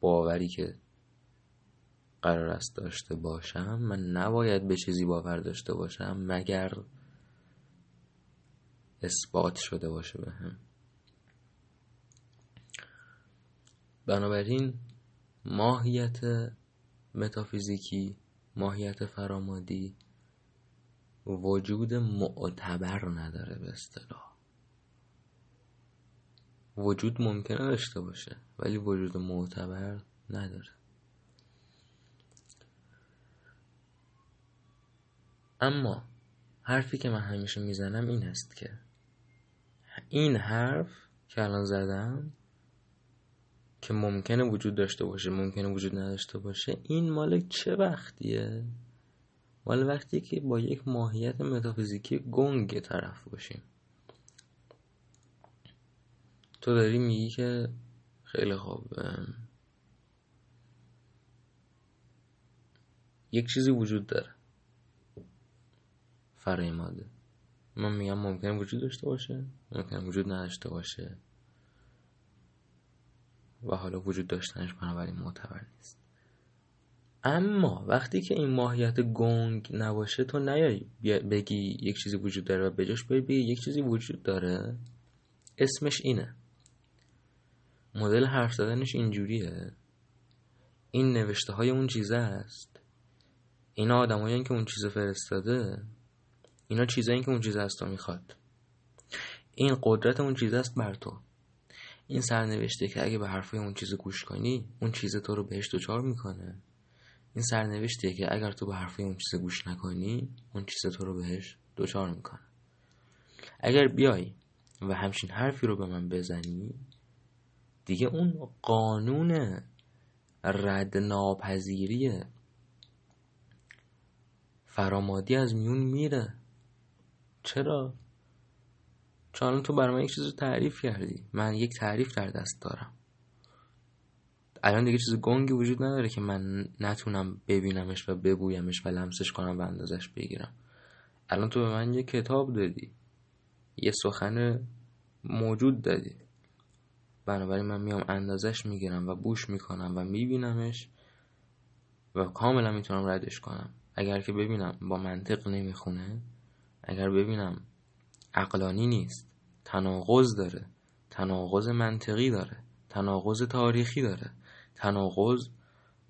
باوری که قرار است داشته باشم، من نباید به چیزی باور داشته باشم مگر اثبات شده باشه به هم. بنابراین ماهیت متافیزیکی، ماهیت فرامادی وجود معتبر نداره. به اصطلاح وجود ممکنه داشته باشه ولی وجود معتبر نداره. اما حرفی که من همیشه میزنم این است که این حرف که الان زدم که ممکنه وجود داشته باشه ممکنه وجود نداشته باشه، این مال چه وقتیه؟ مال وقتی که با یک ماهیت متافیزیکی گنگ طرف باشیم. تو داری میگی که خیلی خوب، یک چیزی وجود داره فرای ماده، من میگم ممکنه وجود داشته باشه ممکنه وجود نداشته باشه و حالا وجود داشتنش بنابراین معتبر نیست. اما وقتی که این ماهیت گنگ نباشه، تو نیای بگی یک چیزی وجود داره و بجاش بگی یک چیزی وجود داره. اسمش اینه، مدل حرف زدنش اینجوریه، این نوشته های اون چیزه است، اینا آدم هایی که اون چیزه فرستاده، اینا چیزایی که اون چیزه است و میخواد، این قدرت اون چیزه است بر تو، این سرنوشته که اگه به حرفای اون چیزه گوش کنی اون چیزه تو رو بهش دچار میکنه، این سرنوشته که اگر تو به حرفای اون چیزه گوش نکنی اون چیزه تو رو بهش دچار میکنه. اگر بیای و همچین حرفی رو به من بزنی، دیگه اون قانون رد ناپذیری فرامادی از میون میره. چرا؟ چون تو برای من یک چیز رو تعریف کردی، من یک تعریف در دست دارم. الان دیگه چیز گنگی وجود نداره که من نتونم ببینمش و ببویمش و لمسش کنم و اندازش بگیرم. الان تو به من یک کتاب دادی، یه سخن موجود دادی، بنابراین من میام اندازش میگیرم و بوش میکنم و میبینمش و کاملا میتونم ردش کنم. اگر که ببینم با منطق نمیخونه، اگر ببینم عقلانی نیست، تناقض داره، تناقض منطقی داره، تناقض تاریخی داره، تناقض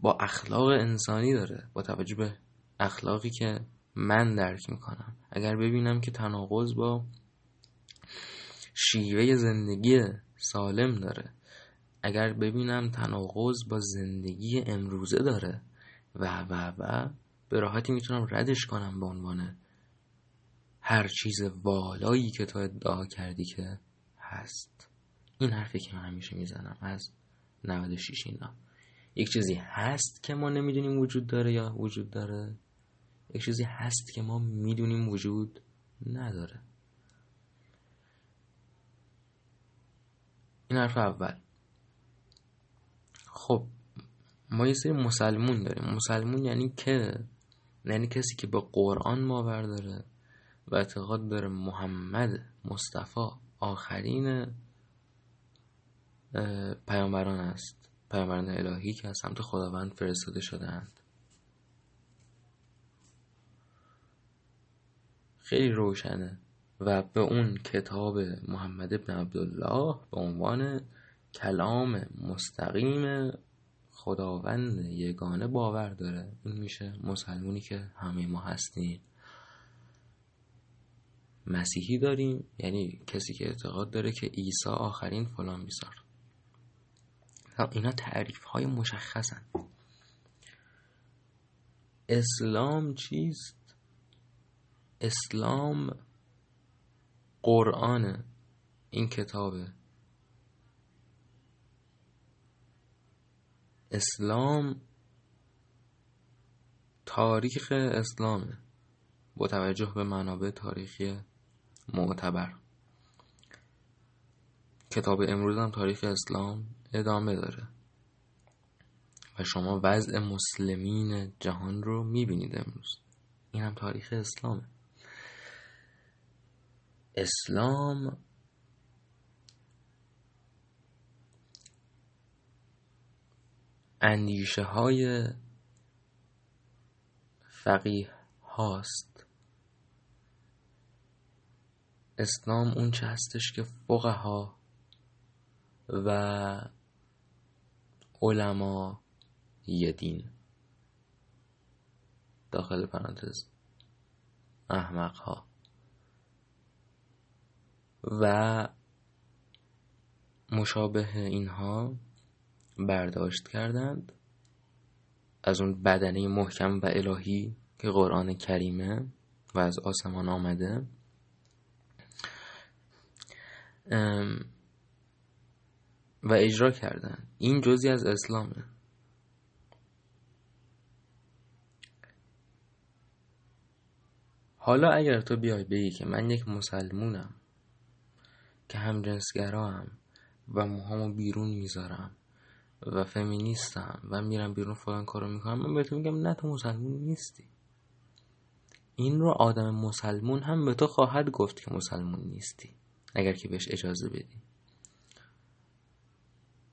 با اخلاق انسانی داره، با توجه به اخلاقی که من درک میکنم. اگر ببینم که تناقض با شیوه زندگی سالم داره، اگر ببینم تناقض با زندگی امروزه داره و به راحتی میتونم ردش کنم به عنوان هر چیز والایی که تو ادعا کردی که هست. این حرفی که من همیشه میزنم از 96 اینا، یک چیزی هست که ما نمیدونیم وجود داره یا وجود داره، یک چیزی هست که ما میدونیم وجود نداره. این حرف اول. خب ما یه سری مسلمون داریم. مسلمون یعنی کسی که به قرآن باور داره و اعتقاد داره محمد مصطفی آخرین پیامبران است، پیامبران الهی که از سمت خداوند فرستاده شده‌اند. خیلی روشنه و به اون کتاب محمد ابن عبدالله به عنوان کلام مستقیم خداوند یگانه باور داره. این میشه مسلمونی که همه ما هستیم. مسیحی داریم، یعنی کسی که اعتقاد داره که عیسی آخرین فلان بیزار. اینا تعریف های مشخصن. اسلام چیست؟ اسلام قرآنه، این کتابه. اسلام تاریخ اسلامه با توجه به منابع تاریخی معتبر. کتاب امروز هم تاریخ اسلام ادامه داره و شما وضع مسلمین جهان رو میبینید امروز. این هم تاریخ اسلامه. اسلام اندیشه های فقیه هاست. اسلام اون چه هستش که فقها و علما یه دین، داخل پرانتز احمق ها، و مشابه اینها برداشت کردند از اون بدنه محکم و الهی که قرآن کریمه و از آسمان آمده. و اجرا کردن. این جزئی از اسلامه. حالا اگر تو بیای بگی که من یک مسلمونم که هم جنسگراام و موهامو بیرون میذارم و فمینیستم و میرم بیرون فلان کارو میکنم، من بهت میگم نه، تو مسلمون نیستی. این رو آدم مسلمون هم به تو خواهد گفت که مسلمون نیستی اگر که بهش اجازه بدی،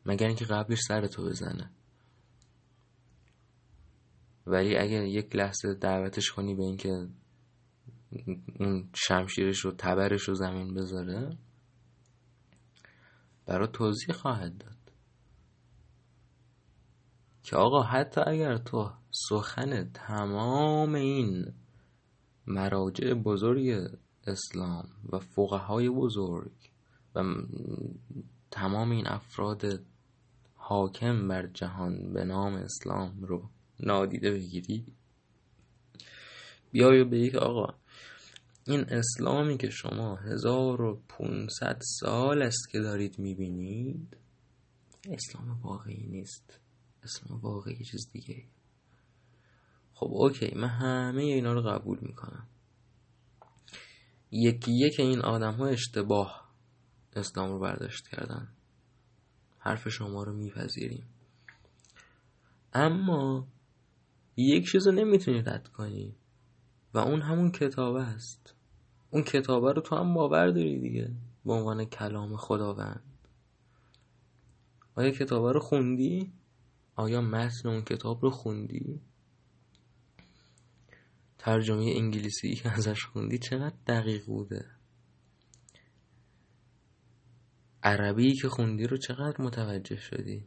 مگر اینکه قبلش سر تو بزنه. ولی اگر یک لحظه دعوتش کنی به اینکه اون شمشیرش و تبرش رو زمین بذاره، برای توضیح خواهد داد که آقا حتی اگر تو سخن تمام این مراجع بزرگ اسلام و فقهای بزرگ و تمام این افراد حاکم بر جهان به نام اسلام رو نادیده بگیری، بیایی به یک آقا این اسلامی که شما 1500 سال است که دارید میبینید اسلام واقعی نیست، اسلام واقعی چیز دیگه. خب اوکی، من همه اینا رو قبول میکنم. یکی این آدم ها اشتباه اسلام رو برداشت کردن، حرف شما رو میپذیریم، اما یک چیز رو نمیتونی رد کنی و اون همون کتاب است. اون کتاب رو تو هم باور داری دیگه به عنوان کلام خداوند. آیا کتاب رو خوندی؟ آیا متن اون کتاب رو خوندی؟ ترجمه انگلیسی که ازش خوندی چقدر دقیق بوده؟ عربی که خوندی رو چقدر متوجه شدی؟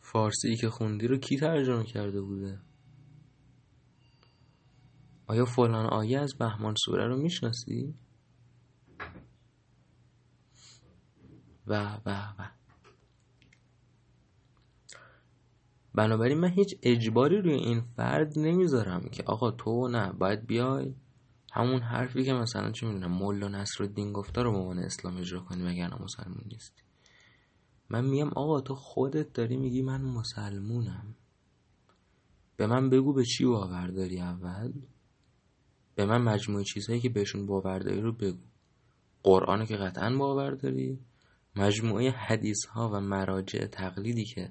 فارسی که خوندی رو کی ترجمه کرده بوده؟ آیا فلان آیه از بهمان سوره رو میشناسی؟ و بنابراین من هیچ اجباری روی این فرد نمیذارم که آقا تو نه باید بیای همون حرفی که مثلا چه میدونم مولا نصرالدین گفته رو به عنوان اسلام اجرا کنی وگرنه مسلمون نیستی. من میگم آقا تو خودت داری میگی من مسلمونم، به من بگو به چی باور داری، اول به من مجموعه چیزهایی که بهشون باور داری رو بگو. قرآن که قطعا باور داری، مجموعه حدیث ها و مراجع تقلیدی که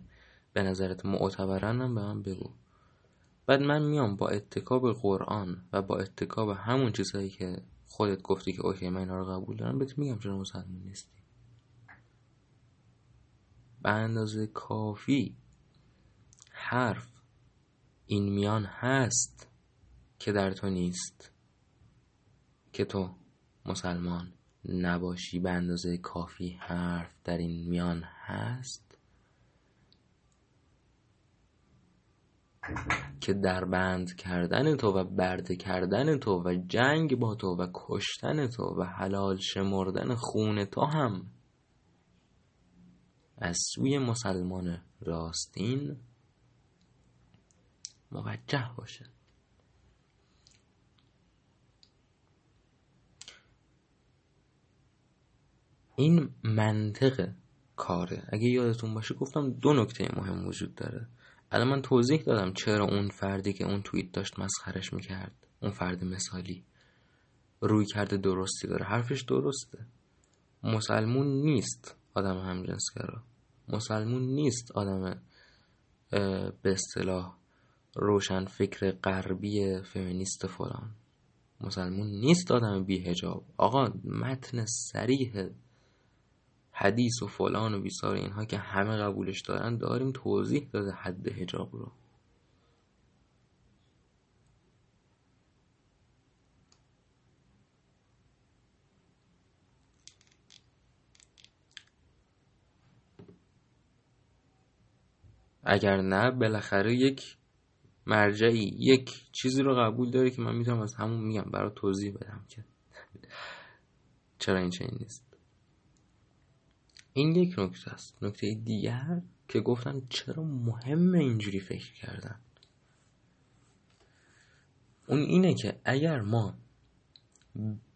به نظرت معتبرن هم به من بگو. بعد من میام با اتکا به قرآن و با اتکا به همون چیزهایی که خودت گفتی که اوکی من اینا رو قبول دارم، بهت میگم چرا مسلمان نیستی. به اندازه کافی حرف این میان هست که در تو نیست که تو مسلمان نباشی، به اندازه کافی حرف در این میان هست که در بند کردن تو و برده کردن تو و جنگ با تو و کشتن تو و حلال شمردن خون تو هم از سوی مسلمان راستین موجه باشه. این منطق کاره. اگه یادتون باشه گفتم 2 نکته مهم وجود داره. الان من توضیح دادم چرا اون فردی که اون توییت داشت مسخرش میکرد، اون فرد مثالی، روی کرده درستی داره، حرفش درسته. مسلمون نیست آدم همجنسگرا، مسلمون نیست آدم به اصطلاح روشن فکر غربی فمینیست فلان، مسلمون نیست آدم بی حجاب. آقا متن صریح حدیث و فلان و بیسار اینها که همه قبولش دارن داریم، توضیح داده حد حجاب رو. اگر نه بالاخره یک مرجعی یک چیزی رو قبول داره که من میتونم از همون میگم برای توضیح بدم که چرا این چنین نیست. این یک نکته است. نکته دیگر که گفتن چرا مهمه اینجوری فکر کردن، اون اینه که اگر ما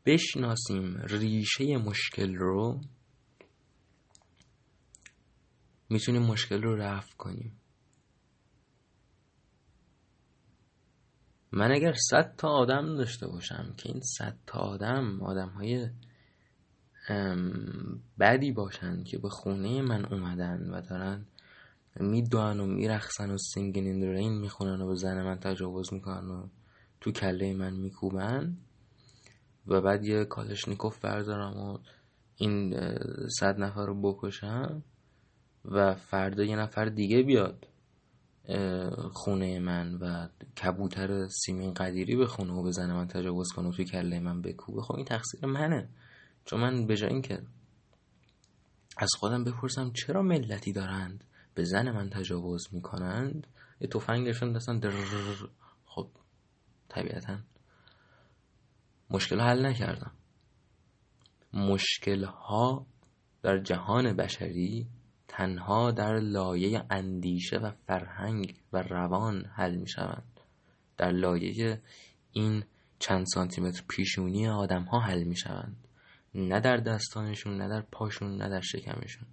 بشناسیم ریشه مشکل رو میتونیم مشکل رو رفع کنیم. من اگر 100 تا آدم داشته باشم که این 100 تا آدم های بدی باشن که به خونه من اومدن و دارن میدوان و میرخصن و سینگین این درین میخونن و به زن من تجاوز میکنن و تو کله من میکوبن و بعد یه کالاشنیکوف بردارم و این 100 نفر رو بکشم و فردا یه نفر دیگه بیاد خونه من و کبوتر سیمین قدیری بخونه و به زن من تجاوز کنه و تو کله من بکوبه، خب این تقصیر منه. چون من به جای این که از خودم بپرسم چرا ملتی دارند به زن من تجاوز میکنند، یه تفنگشون دستن دررررر، خب طبیعتا مشکل حل نکردم. مشکل ها در جهان بشری تنها در لایه اندیشه و فرهنگ و روان حل میشوند، در لایه این چند سانتی متر پیشونی آدم ها حل میشوند، نه در دستانشون، نه در پاشون، نه در شکمشون.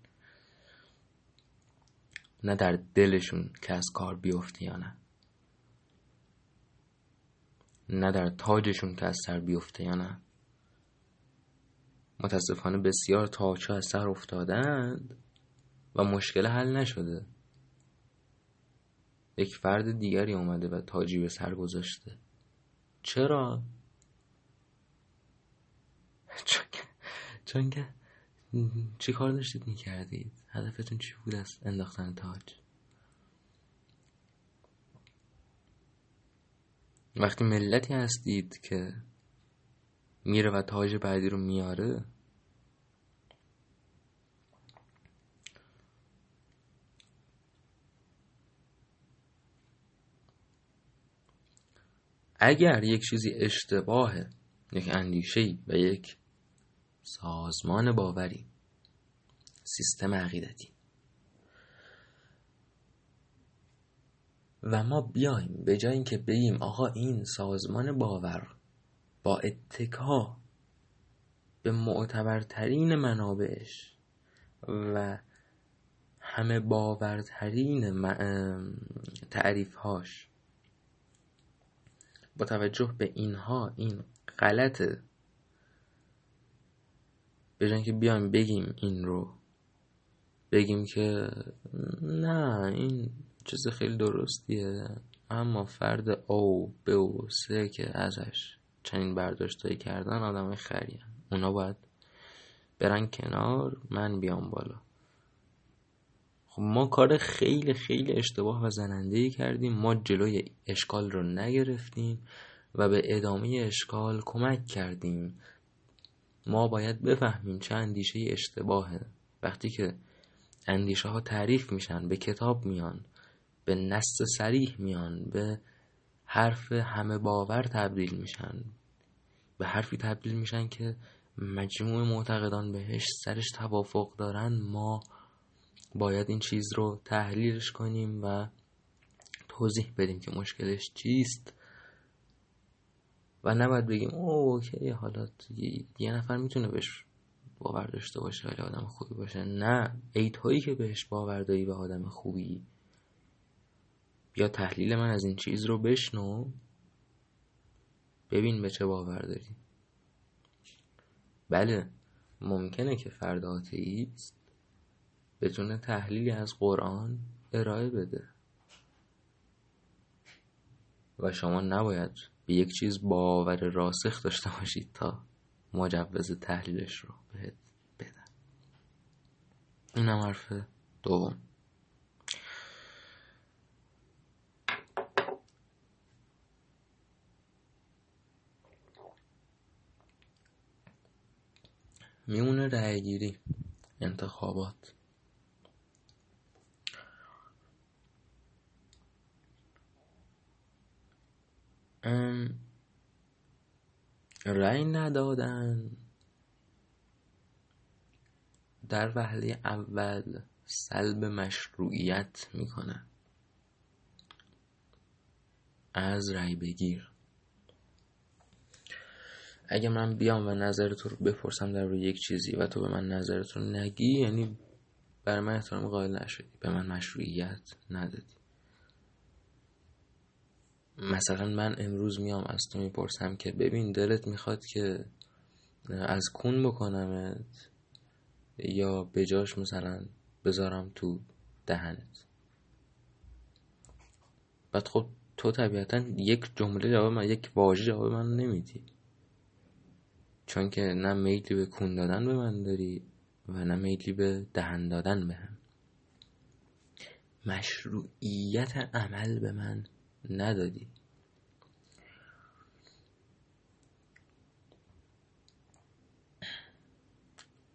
نه در دلشون که از کار بیفته یا نه، نه در تاجشون که از سر بیفته یا نه. متاسفانه بسیار تاج‌ها از سر افتادند و مشکل حل نشده. یک فرد دیگری اومده و تاجی به سر گذاشته. چرا؟ چون که چی کار داشتید میکردید؟ هدفتون چی بود از انداختن تاج؟ وقتی ملتی هستید که میره و تاج بعدی رو میاره، اگر یک چیزی اشتباهه، یک اندیشه‌ای و یک سازمان باوری، سیستم عقیدتی، و ما بیایم به جای این که بگیم آقا این سازمان باور با اتکا به معتبرترین منابعش و همه باورترین تعریفهاش با توجه به اینها، این غلطه، به جای اینکه بیایم بگیم این رو، بگیم که نه این چیز خیلی درستیه، اما فرد او به او سه که ازش چنین برداشتایی کردن آدمای خریان، اونا باید برن کنار، من بیام بالا. خب ما کار خیلی خیلی اشتباه و زننده‌ای کردیم. ما جلوی اشکال رو نگرفتیم و به ادامه اشکال کمک کردیم. ما باید بفهمیم چه اندیشه اشتباهه. وقتی که اندیشه ها تعریف میشن، به کتاب میان، به نص صریح میان، به حرف همه باور تبدیل میشن، به حرفی تبدیل میشن که مجموع معتقدان بهش سرش توافق دارن، ما باید این چیز رو تحلیلش کنیم و توضیح بدیم که مشکلش چیست و نباید بگیم اوکی حالا یه نفر میتونه بهش باور داشته باشه ولی آدم خوبی باشه. نه، ایتهایی که بهش باور داری به آدم خوبی، یا تحلیل من از این چیز رو بشنو، ببین به چه باور داری. بله، ممکنه که فرد آتئیست بتونه تحلیلی از قرآن ارائه بده و شما نباید به یک چیز باور راسخ داشته باشید تا مجوز تحلیلش رو بهت بدن. این هم حرف دوم. میونه رأی‌گیری، انتخابات. رأی ندادن در وهله اول سلب مشروعیت میکنه از رأی بگیر. اگه من بیام و نظرتو رو بپرسم در روی یک چیزی و تو به من نظرتو نگی، یعنی برای من احترام قائل نشدی، به من مشروعیت ندادی. مثلا من امروز میام از تو میپرسم که ببین دلت میخواد که از کون بکنمت یا به جاش مثلا بذارم تو دهنت، بعد خب تو طبیعتا یک جمله جواب من، یک واژه جواب من نمیدی، چون که نه میلی به کون دادن به من داری و نه میلی به دهن دادن به هم. مشروعیت عمل به من ندادی.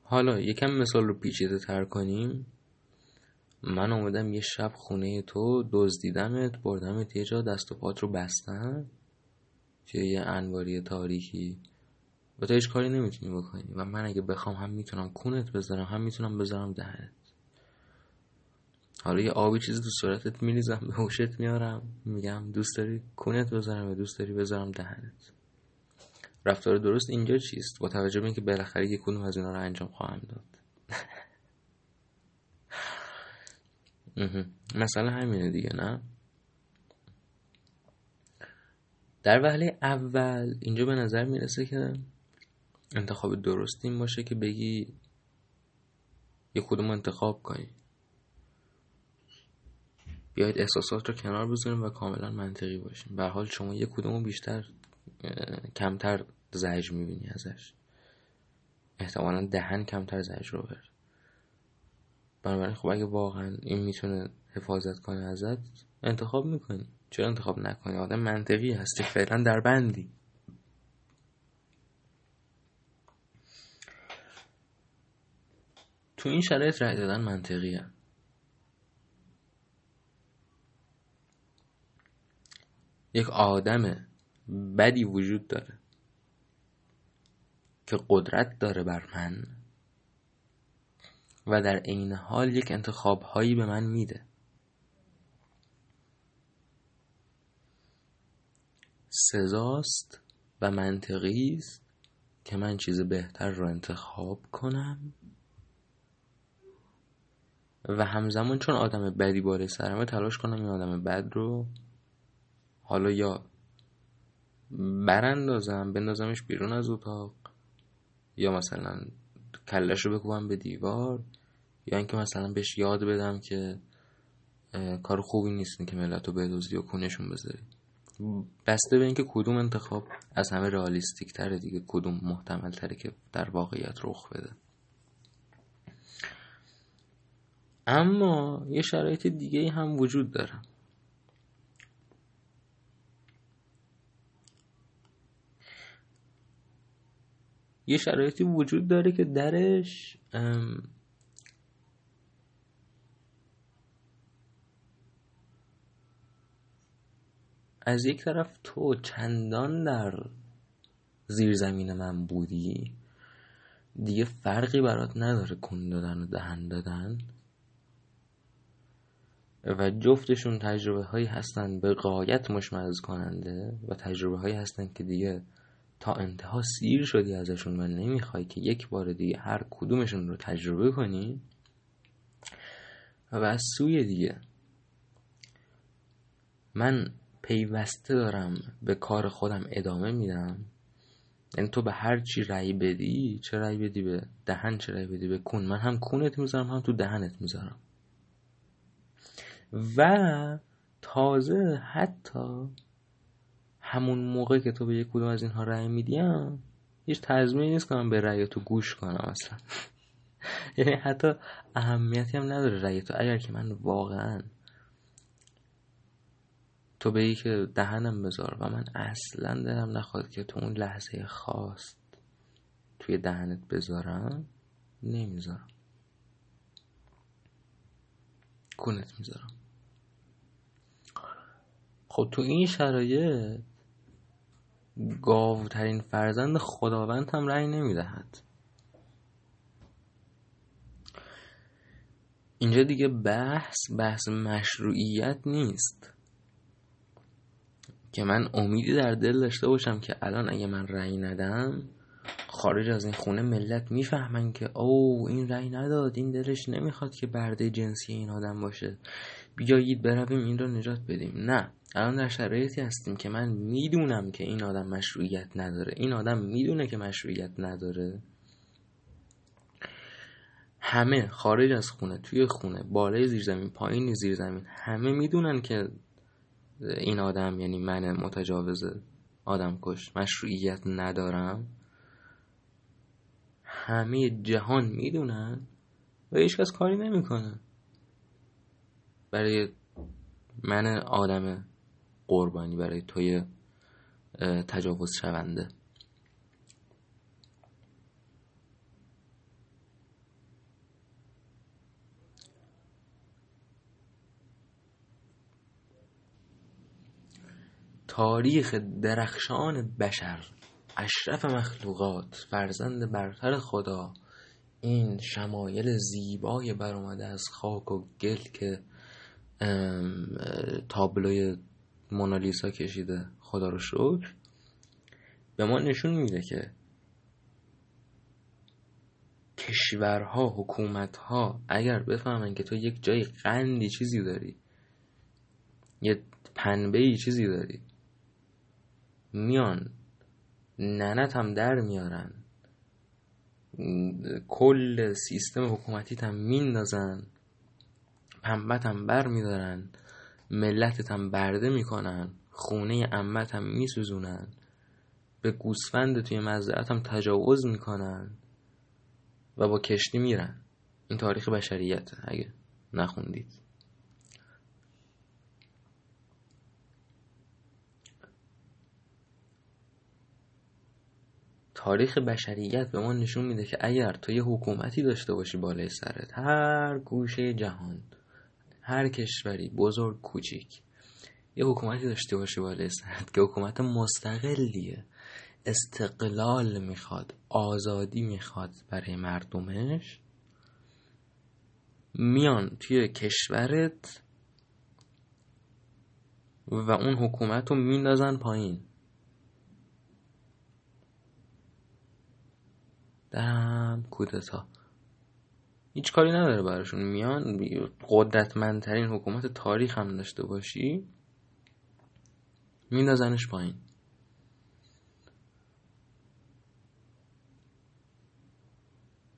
حالا یکم مثال رو پیچیده تر کنیم. من اومدم یه شب خونه تو، دزدیدمت، بردمت یه جا، دست و پات رو بستم که یه انواری تاریکی و تو هیچ کاری نمیتونی بکنی و من اگه بخوام هم میتونم کونت بذارم، هم میتونم بذارم دهنت. حالا یه آبی چیزی تو صورتت میریزم، به هوشت میارم، میگم دوست داری کونت بذارم و دوست داری بذارم دهنت. رفتار درست اینجا چیست؟ با توجه به اینکه بالاخره یک کدوم از اینا رو انجام خواهم داد مثلا همینه دیگه، نه؟ در وهله اول اینجا به نظر میرسه که انتخاب درست این باشه که بگی یه خودمون انتخاب کنیم، بیاید احساسات رو کنار بذاریم و کاملا منطقی باشیم. به هر حال شما یه کدومو بیشتر کمتر زجر میبینی ازش، احتمالا دهن کمتر زجر رو برد. بنابراین خب اگه واقعا این میتونه حفاظت کنه ازت، انتخاب میکنی، چرا انتخاب نکنی؟ آدم منطقی هستی، فعلا در بندی. تو این شرایط رأی دادن منطقیه. یک آدم بدی وجود داره که قدرت داره بر من و در عین حال یک انتخاب هایی به من میده. سزاست و منطقی است که من چیز بهتر رو انتخاب کنم و همزمان چون آدم بدی بالای سرمه تلاش کنم این آدم بد رو حالا یا براندازم، بندازمش بیرون از اتاق، یا مثلا کلش رو بکوبم به دیوار، یا اینکه مثلا بهش یاد بدم که کار خوبی نیست که ملت رو بدزدی و کونشون بذاری. بسته به اینکه کدوم انتخاب از همه رئالیستیک تره دیگه، کدوم محتمل تره که در واقعیت رخ بده. اما یه شرایط دیگه هم وجود داره. یه شرایطی وجود داره که درش از یک طرف تو چندان در زیر زمین من بودی دیگه، فرقی برات نداره کون دادن و دهن دادن، و جفتشون تجربه هایی هستن به غایت مشمئز کننده و تجربه هایی هستن که دیگه تا انتها سیر شدی ازشون و نمیخوای که یک بار دیگه هر کدومشون رو تجربه کنی. و از سوی دیگه من پیوسته دارم به کار خودم ادامه میدم، یعنی تو به هر چی رأی بدی، چه رأی بدی به دهن، چه رأی بدی به کون، من هم کونت میذارم هم تو دهنت میذارم. و تازه حتی همون موقع که تو به یک کدوم از اینها رأی میدیم، هیچ تضمینی نیست که من به رأی تو گوش کنم اصلا. یعنی حتی اهمیتی هم نداره رأی تو، اگر که من واقعا تو بگی که دهنم بذار و من اصلا دلم نخواد که تو اون لحظه خاص توی دهنت بذارم، نمیذارم، کونت میذارم. خب تو این شرایط گاوترین فرزند خداوند هم رأی نمیدهد. اینجا دیگه بحث مشروعیت نیست که من امیدی در دل داشته باشم که الان اگه من رأی ندم خارج از این خونه ملت میفهمن که او این رأی نداد، این دلش نمیخواد که برده جنسی این آدم باشه، بیایید برویم این رو نجات بدیم. نه، الان در شرایطی هستیم که من میدونم که این آدم مشروعیت نداره، این آدم میدونه که مشروعیت نداره، همه خارج از خونه، توی خونه، بالای زیر زمین، پایین زیر زمین، همه میدونن که این آدم یعنی من متجاوز آدم کش مشروعیت ندارم، همه جهان میدونن و هیچکس کاری نمیکنه برای من آدم قربانی، برای توی تجاوز شونده. تاریخ درخشان بشر، اشرف مخلوقات، فرزند برتر خدا، این شمایل زیبای برآمده از خاک و گل که تابلوی مونالیزا کشیده خدا رو شکر، به ما نشون میده که کشورها، حکومتها اگر بفهمن که تو یک جای قندی چیزی داری، یه پنبهی چیزی داری، میان ننت هم در میارن، کل سیستم حکومتیت هم میندازن، پنبت هم بر میدارن، ملتت هم برده میکنن، خونه عمت هم میسوزونن، به گوسفند توی مزرعت هم تجاوز میکنن و با کشتی میرن. این تاریخ بشریت اگه نخوندید. تاریخ بشریت به ما نشون میده که اگر تو یه حکومتی داشته باشی بالای سرت، هر گوشه جهان، هر کشوری بزرگ کوچیک، یه حکومتی داشته باشی بالای سرت که حکومت مستقلیه، استقلال میخواد، آزادی میخواد برای مردمش، میان توی کشورت و اون حکومت رو میندازن پایین. درم کودتا، هیچ کاری نداره براشون. میان قدرتمندترین حکومت تاریخ هم داشته باشی میندازنش پایین.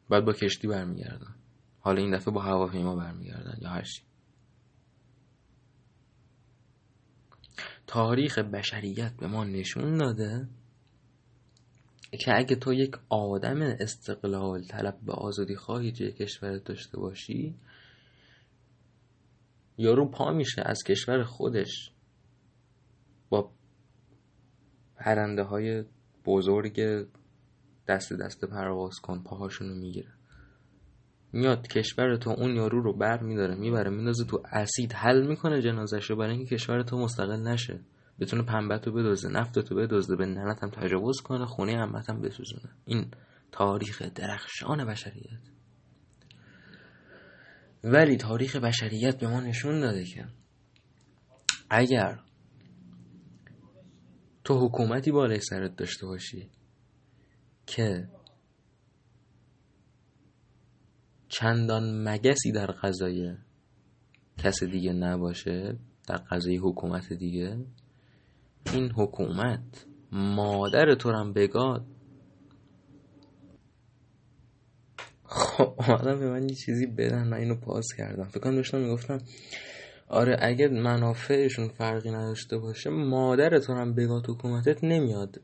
بعد با کشتی برمیگردن، حالا این دفعه با هواپیما برمیگردن یا هر چی. تاریخ بشریت به ما نشون داده که اگه تو یک آدم استقلال طلب به آزادی خواهی توی کشورت داشته باشی، یارو پا میشه از کشور خودش با پرنده های بزرگ دست پرواز کن، پاهاشونو میگیره، میاد کشور تو، اون یارو رو بر میداره، میبره میندازه تو اسید، حل میکنه جنازش رو برای اینکه کشور تو مستقل نشه، بتونه پنبه‌تو بدزده، نفتتو بدزده، به ننت هم تجاوز کنه، خونه عمت هم بسوزونه. این تاریخ درخشان بشریت. ولی تاریخ بشریت به ما نشون داده که اگر تو حکومتی بالای سرت داشته باشی که چندان مگسی در قضای کس دیگه نباشه، در قضای حکومت دیگه، این حکومت مادر تو رم بگاد. خب آدم به من یه چیزی بدن، من اینو پاس کردم. فکر کنم داشتم میگفتم آره اگه منافعشون فرقی نداشته باشه، مادر تو رم بگاد حکومتت نمیاد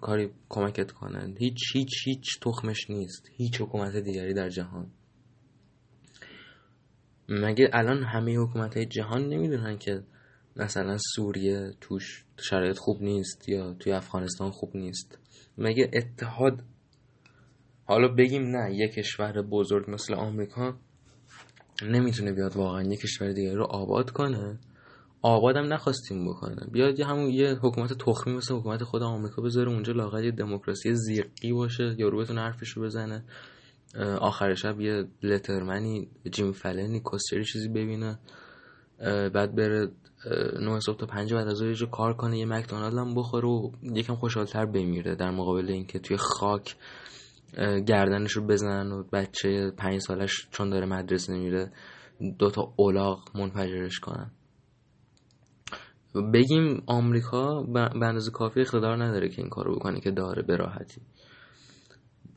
کاری کمکت کنند. هیچ تخمش نیست، هیچ حکومت دیگری در جهان. مگه الان همه حکومت‌های جهان نمیدونن که مثلا سوریه توش شرایط خوب نیست یا توی افغانستان خوب نیست؟ مگه اتحاد، حالا بگیم نه یک کشور بزرگ مثل آمریکا نمیتونه بیاد واقعا یک کشور دیگه رو آباد کنه؟ آبادم نخواستیم بکنه، بیاد یه حکومت تخمی مثل حکومت خود آمریکا بذاره اونجا، لااقل یه دموکراسی زیقی باشه، یارو بتونه حرفش رو بزنه، آخر شب یه لترمنی، جیم فلنی، کوستری چیزی ببینه، بعد بره 9 صبح تا 5 بعد از ظهر جو کار کنه، یه مکدونالد هم بخوره و یکم خوشحال‌تر بمیره در مقابل اینکه توی خاک گردنش رو بزنن و بچه 5 سالش چون داره مدرسه نمیره 2 تا الاغ منفجرش کنن. بگیم آمریکا به اندازه کافی اقتدار نداره که این کارو بکنه، که داره به راحتی،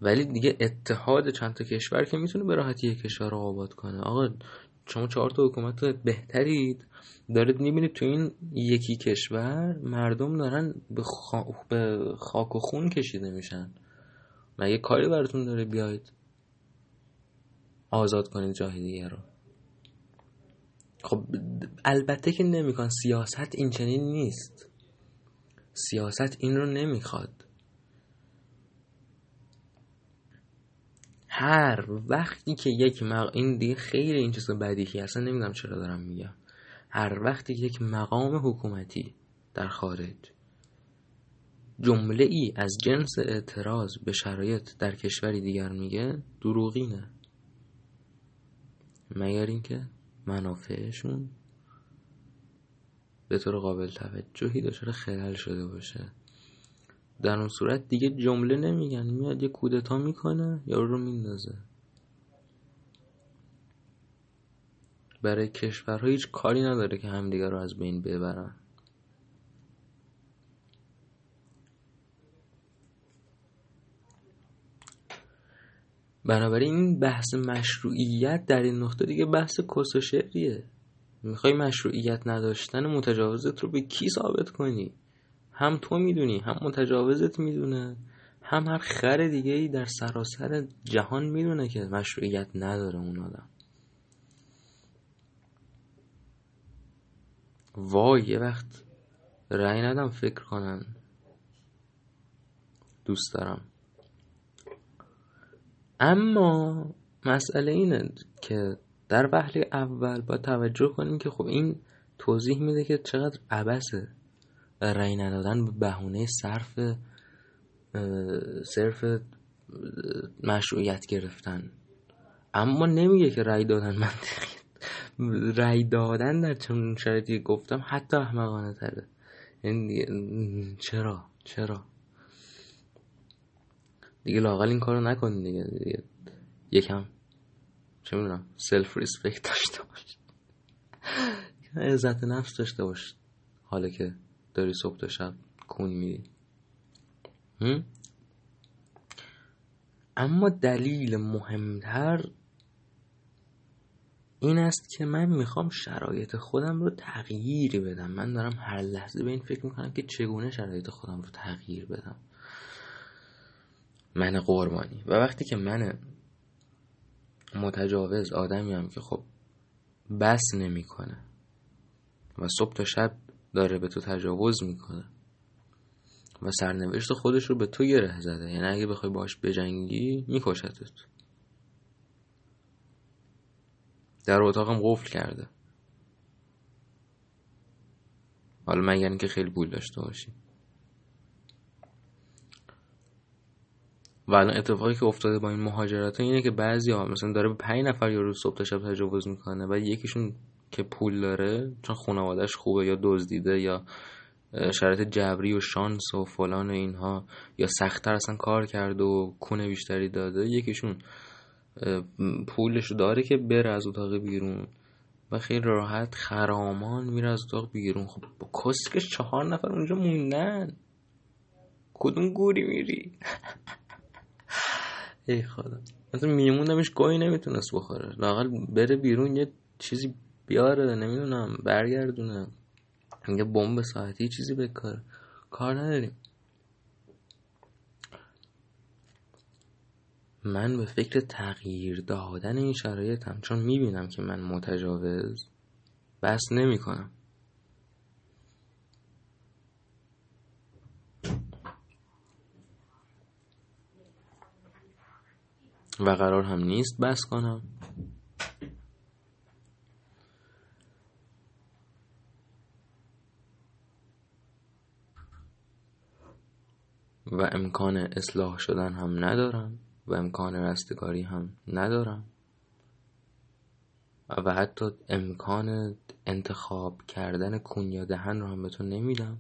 ولی دیگه اتحاد چند تا کشور که میتونه به راحتی یک کشور رو آباد کنه. آقا شما 4 تا حکومت بهترید دارید میبینید تو این یکی کشور مردم دارن به خاک و خون کشیده میشن. مگه کاری براتون داره بیاید آزاد کنید جای دیگه رو؟ خب البته که نمی‌کنن. سیاست این چنین نیست، سیاست این رو نمیخواد. هر وقتی که یک این دیگه خیلی این چیز بدیهی، اصلا نمیدونم چرا دارم میگم، هر وقتی که یک مقام حکومتی در خارج جمله ای از جنس اعتراض به شرایط در کشوری دیگر میگه، دروغینه، مگر اینکه منافعشون به طور قابل توجهی دچار خلل شده باشه در اون صورت دیگه جمله نمیگن، میاد یه کودتا میکنه یارو رو میندازه. برای کشورها هیچ کاری نداره که همدیگه رو از بین ببرن. بنابراین این بحث مشروعیت در این نقطه دیگه بحث کس و شعریه. میخوای مشروعیت نداشتن متجاوزت رو به کی ثابت کنی؟ هم تو میدونی، هم متجاوزت میدونه، هم هر خر دیگه ای در سراسر جهان میدونه که مشروعیت نداره اون آدم. وای یه وقت رأی ندم فکر کنن. دوست دارم. اما مسئله اینه که در وهله اول با توجه کنیم که خب این توضیح میده که چقدر عبثه رأی ندادن به بهونه صرف مشروعیت گرفتن. اما نمیگه که رأی دادن منطقی، رأی دادن در چنین شرایطی گفتم حتی احمقانه تره. این چرا دیگه لااقل این کارو نکنید دیگه. یکم چه میدونم سلف ریسپکت داشته باش، عزت نفس داشته باش. حالا که داری صبح تا شب کون میری. اما دلیل مهمتر این است که من میخوام شرایط خودم رو تغییری بدم. من دارم هر لحظه به این فکر میکنم که چگونه شرایط خودم رو تغییر بدم. من قربانی. و وقتی که من متجاوز آدمیم که خب بس نمیکنه و صبح تا شب داره به تو تجاوز میکنه و سرنوشت خودش رو به تو گره زده، یعنی اگه بخوای باش بجنگی میکشتت، در اتاقم قفل کرده، حالا مگر اینکه خیلی پول داشته باشی. و الان اتفاقی که افتاده با این مهاجرت ها اینه که بعضیا مثلا داره به 5 نفر یارو صبح تا شب تجاوز میکنه و یکیشون که پول داره چون خانواده‌اش خوبه یا دزدیده یا شرایط جبری و شانس و فلان و اینها یا سخت‌تر اصلا کار کرده و کونه بیشتری داده، یکیشون پولش داره که بره از اتاق بیرون و خیلی راحت خرامان میره از اتاق بیرون. خب کسکش 4 نفر اونجا موندن، کدوم گوری میری؟ ای خدا، مثلا میموندمش گوی نمیتونست بخوره، لااقل بره بیرون یه چیزی بیاره، نمیدونم برگردونه، یه بمب ساعتی چیزی بکاره. کار نداریم. من به فکر تغییر دادن این شرایطم، چون میبینم که من متجاوز بس نمی کنم. و قرار هم نیست بس کنم. و امکان اصلاح شدن هم ندارم و امکان رستگاری هم ندارم و حتی امکان انتخاب کردن کون یا دهن رو هم به تو نمیدم.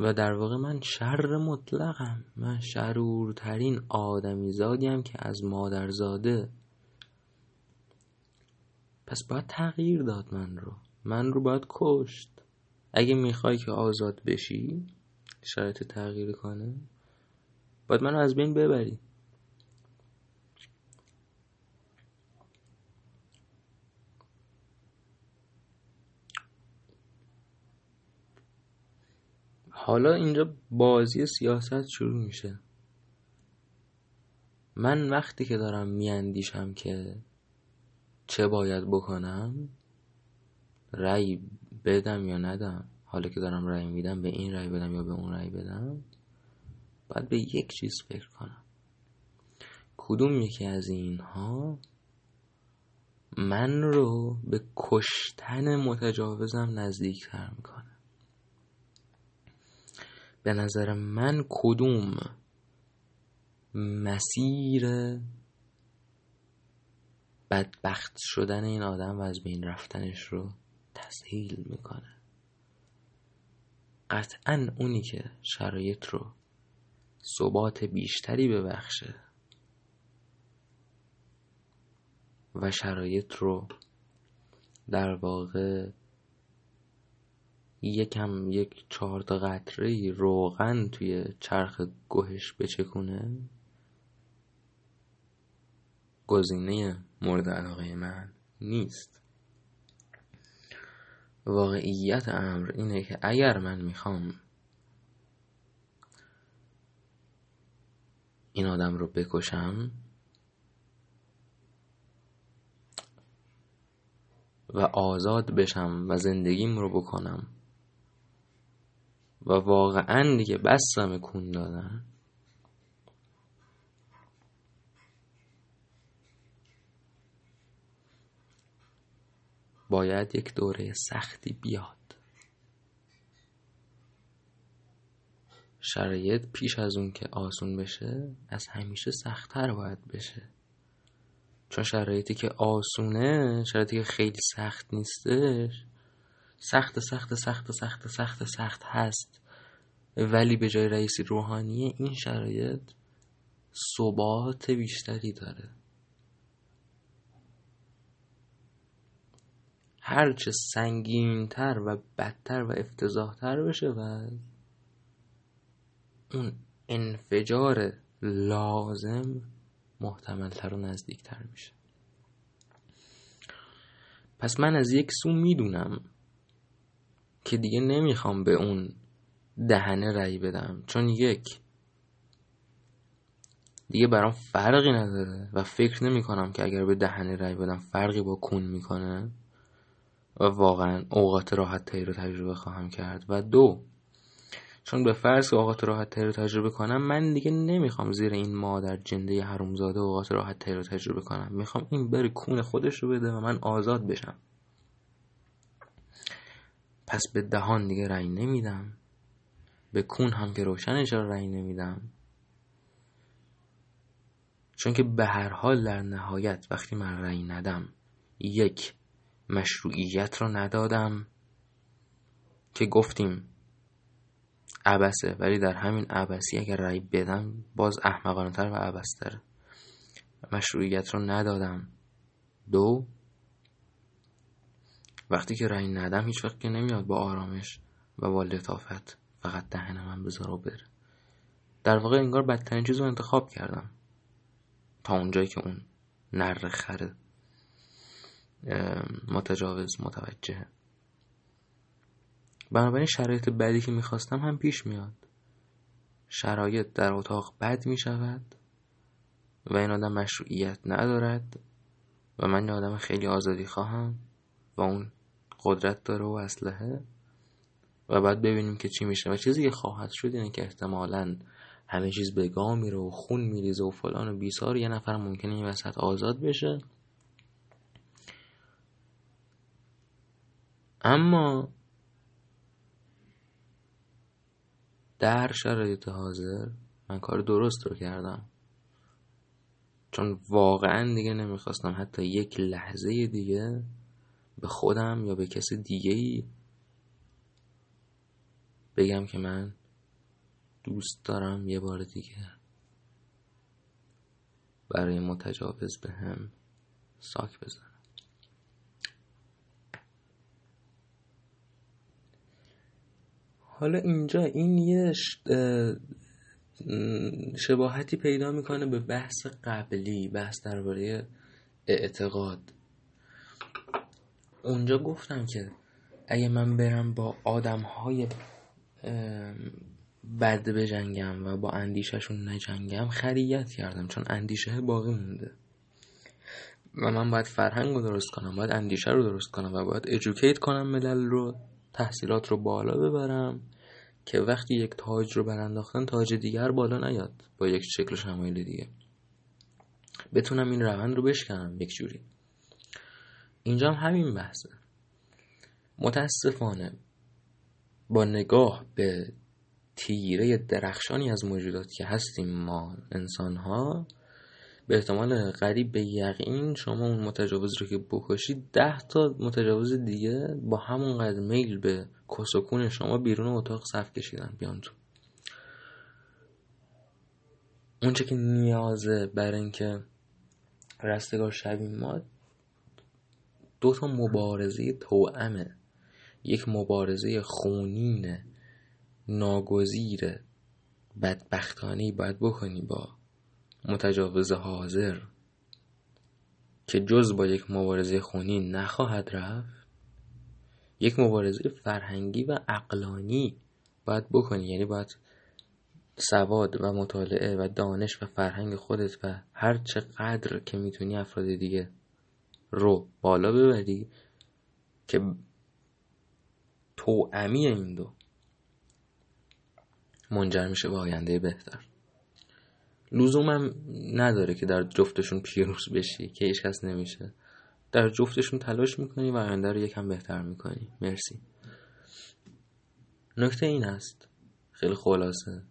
و در واقع من شر مطلقم. من شرورترین آدمیزادیم که از مادرزاده. پس باید تغییر داد من رو باید کشت. اگه میخوای که آزاد بشی، شرایط تغییر کنه، باید منو از بین ببری. حالا اینجا بازی سیاست شروع میشه. من وقتی که دارم میاندیشم که چه باید بکنم، رأی بدم یا ندم، حالا که دارم رأی میدم به این رأی بدم یا به اون رأی بدم، باید به یک چیز فکر کنم. کدوم یکی از اینها من رو به کشتن متجاوزم نزدیکتر میکنه؟ به نظر من کدوم مسیر بدبخت شدن این آدم و از بین رفتنش رو تسهیل میکنه؟ قطعاً اونی که شرایط رو ثبات بیشتری ببخشه و شرایط رو در واقع یکم یک 4 تا قطره روغن توی چرخ گوهش بچکونه، گزینه مورد علاقه من نیست. واقعیت امر اینه که اگر من میخوام این آدم رو بکشم و آزاد بشم و زندگیم رو بکنم و واقعا دیگه بستم کون دادن، باید یک دوره سختی بیاد. شرایط پیش از اون که آسون بشه از همیشه سخت‌تر باید بشه، چون شرایطی که آسونه، شرایطی که خیلی سخت نیستش، سخت سخت سخت سخت سخت سخت هست، ولی به جای رئیسی روحانیه این شرایط ثبات بیشتری داره. هرچه سنگین‌تر و بدتر و افتضاح‌تر بشه و اون انفجار لازم محتمل‌تر و نزدیک‌تر میشه. پس من از یک سو میدونم که دیگه نمیخوام به اون دهنه رأی بدم، چون یک دیگه برام فرقی نداره و فکر نمی‌کنم که اگر به دهنه رأی بدم فرقی با کون میکنه و واقعا اوقات راحت تری رو تجربه خواهم کرد، و 2 چون به فرض اوقات راحت تری رو تجربه کنم، من دیگه نمیخوام زیر این مادر جنده حرومزاده اوقات راحت تری رو تجربه کنم، میخوام این بره کون خودش رو بده و من آزاد بشم. پس به دهان دیگه رأی نمیدم، به کون هم که روشنش رو رأی نمیدم، چون که به هر حال در نهایت وقتی من رأی ندم، 1 مشروعیت رو ندادم که گفتیم عبسه، ولی در همین عبسی اگر رأی بدم باز احمقانه‌تر و عبس‌تر، مشروعیت رو ندادم. 2 وقتی که رأی ندادم هیچ وقت که نمیاد با آرامش و با لطافت، فقط دهن من بذار و بره. در واقع انگار بدترین چیز رو انتخاب کردم تا اونجایی که اون نره خره متجاوز متوجه. بنابراین شرایط بدی که میخواستم هم پیش میاد، شرایط در اتاق بد میشود و این آدم مشروعیت ندارد و من یه آدم خیلی آزادی خواهم و اون قدرت داره و اسلحه، و بعد ببینیم که چی میشه. و چیزی که خواهد شد اینه که احتمالاً همه چیز به گاه میره و خون میریزه و فلان و بیسار، یه نفر ممکنه این وسط آزاد بشه، اما در شرایط حاضر من کار درست رو کردم، چون واقعا دیگه نمیخواستم حتی یک لحظه دیگه به خودم یا به کسی دیگه‌ای بگم که من دوست دارم یه بار دیگه برای متجاوز به هم ساک بزنم. حالا اینجا این یه شباهتی پیدا میکنه به بحث قبلی، بحث درباره اعتقاد. اونجا گفتم که اگه من برم با آدمهای بد بجنگم و با اندیشهشون نجنگم، خریت کردم، چون اندیشه باقی مونده و من باید فرهنگ رو درست کنم، باید اندیشه رو درست کنم و باید ایژوکیت کنم ملل رو، تحصیلات رو بالا ببرم که وقتی یک تاج رو برانداختن تاج دیگر بالا نیاد با یک شکل و شمایل دیگه، بتونم این روند رو بشکنم یک جوری. اینجا هم همین بحثه. متاسفانه با نگاه به تیره درخشانی از موجودات که هستیم ما انسان‌ها، به احتمال قریب به یقین شما اون متجاوز رو که بکشید 10 تا متجاوز دیگه با همونقدر میل به کسوکون شما بیرون اتاق صف کشیدن بیان تو. اون چه که نیازه برای اینکه رستگار شویم ما 2 تا مبارزه توأمه. یک مبارزه خونین ناگزیر بدبختانی باید بکنی با متجاوز حاضر که جز با یک مبارزه خونین نخواهد رفت. یک مبارزه فرهنگی و عقلانی باید بکنی، یعنی باید سواد و مطالعه و دانش و فرهنگ خودت و هر چقدر که میتونی افراد دیگه رو بالا ببری که توأمی این دو منجر میشه به آینده بهتر. لزومم نداره که در جفتشون پیروز بشی که هیچ کس نمیشه. در جفتشون تلاش میکنی و آینده رو یکم بهتر میکنی. مرسی. نکته این است خیلی خلاصه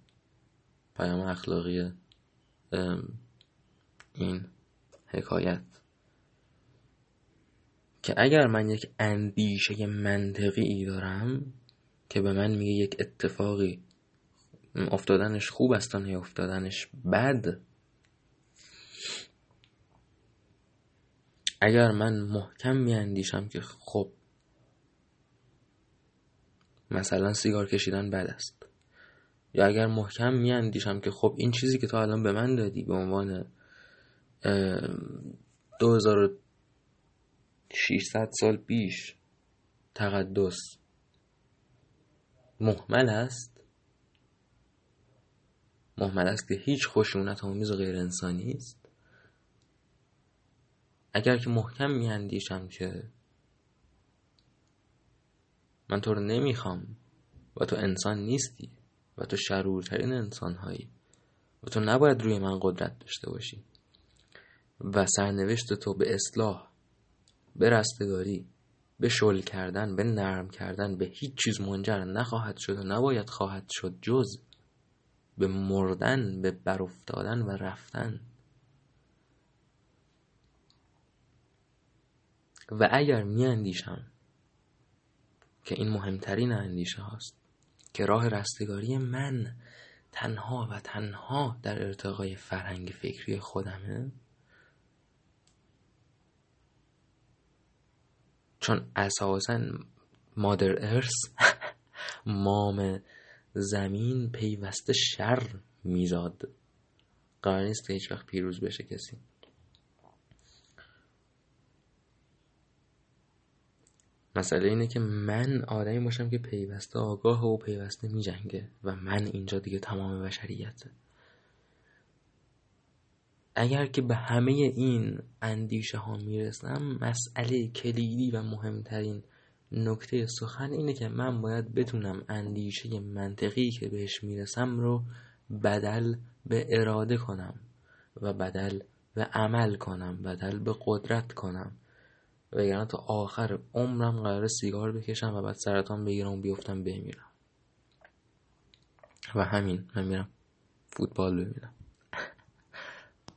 پیام اخلاقی این حکایت که اگر من یک اندیشه منطقی دارم که به من میگه یک اتفاقی افتادنش خوب است یا افتادنش بد، اگر من محکم میاندیشم که خب مثلا سیگار کشیدن بد است، یا اگر محکم میاندیشم که خب این چیزی که تو الان به من دادی به عنوان 2600 سال پیش تقدس محمل است که هیچ خشونت آمیز و غیر انسانی است. اگر که محکم میاندیشم که من تو رو نمیخوام و تو انسان نیستی و تو شرورترین انسان هایی و تو نباید روی من قدرت داشته باشی و سرنوشت تو به اصلاح، به رستگاری، به شل کردن، به نرم کردن، به هیچ چیز منجر نخواهد شد و نباید خواهد شد جز به مردن، به برافتادن و رفتن. و اگر می اندیشم که این مهمترین اندیشه هاست که راه رستگاری من تنها و تنها در ارتقای فرهنگ فکری خودمه، چون اساساً مادر ارث مام زمین پیوسته شر میزاد، قرار نیست که هیچ وقت پیروز بشه کسی. مسئله اینه که من آدمی باشم که پیوسته آگاه و پیوسته میجنگه و من اینجا دیگه تمام بشریته. اگر که به همه این اندیشه ها میرسم، مسئله کلیدی و مهمترین نکته سخن اینه که من باید بتونم اندیشه منطقی که بهش میرسم رو بدل به اراده کنم و بدل به عمل کنم، بدل به قدرت کنم، وگرنه تا آخر عمرم قراره سیگار بکشم و بعد سرطان بگیرم و بیفتم بمیرم. و همین، من میرم فوتبال ببینم.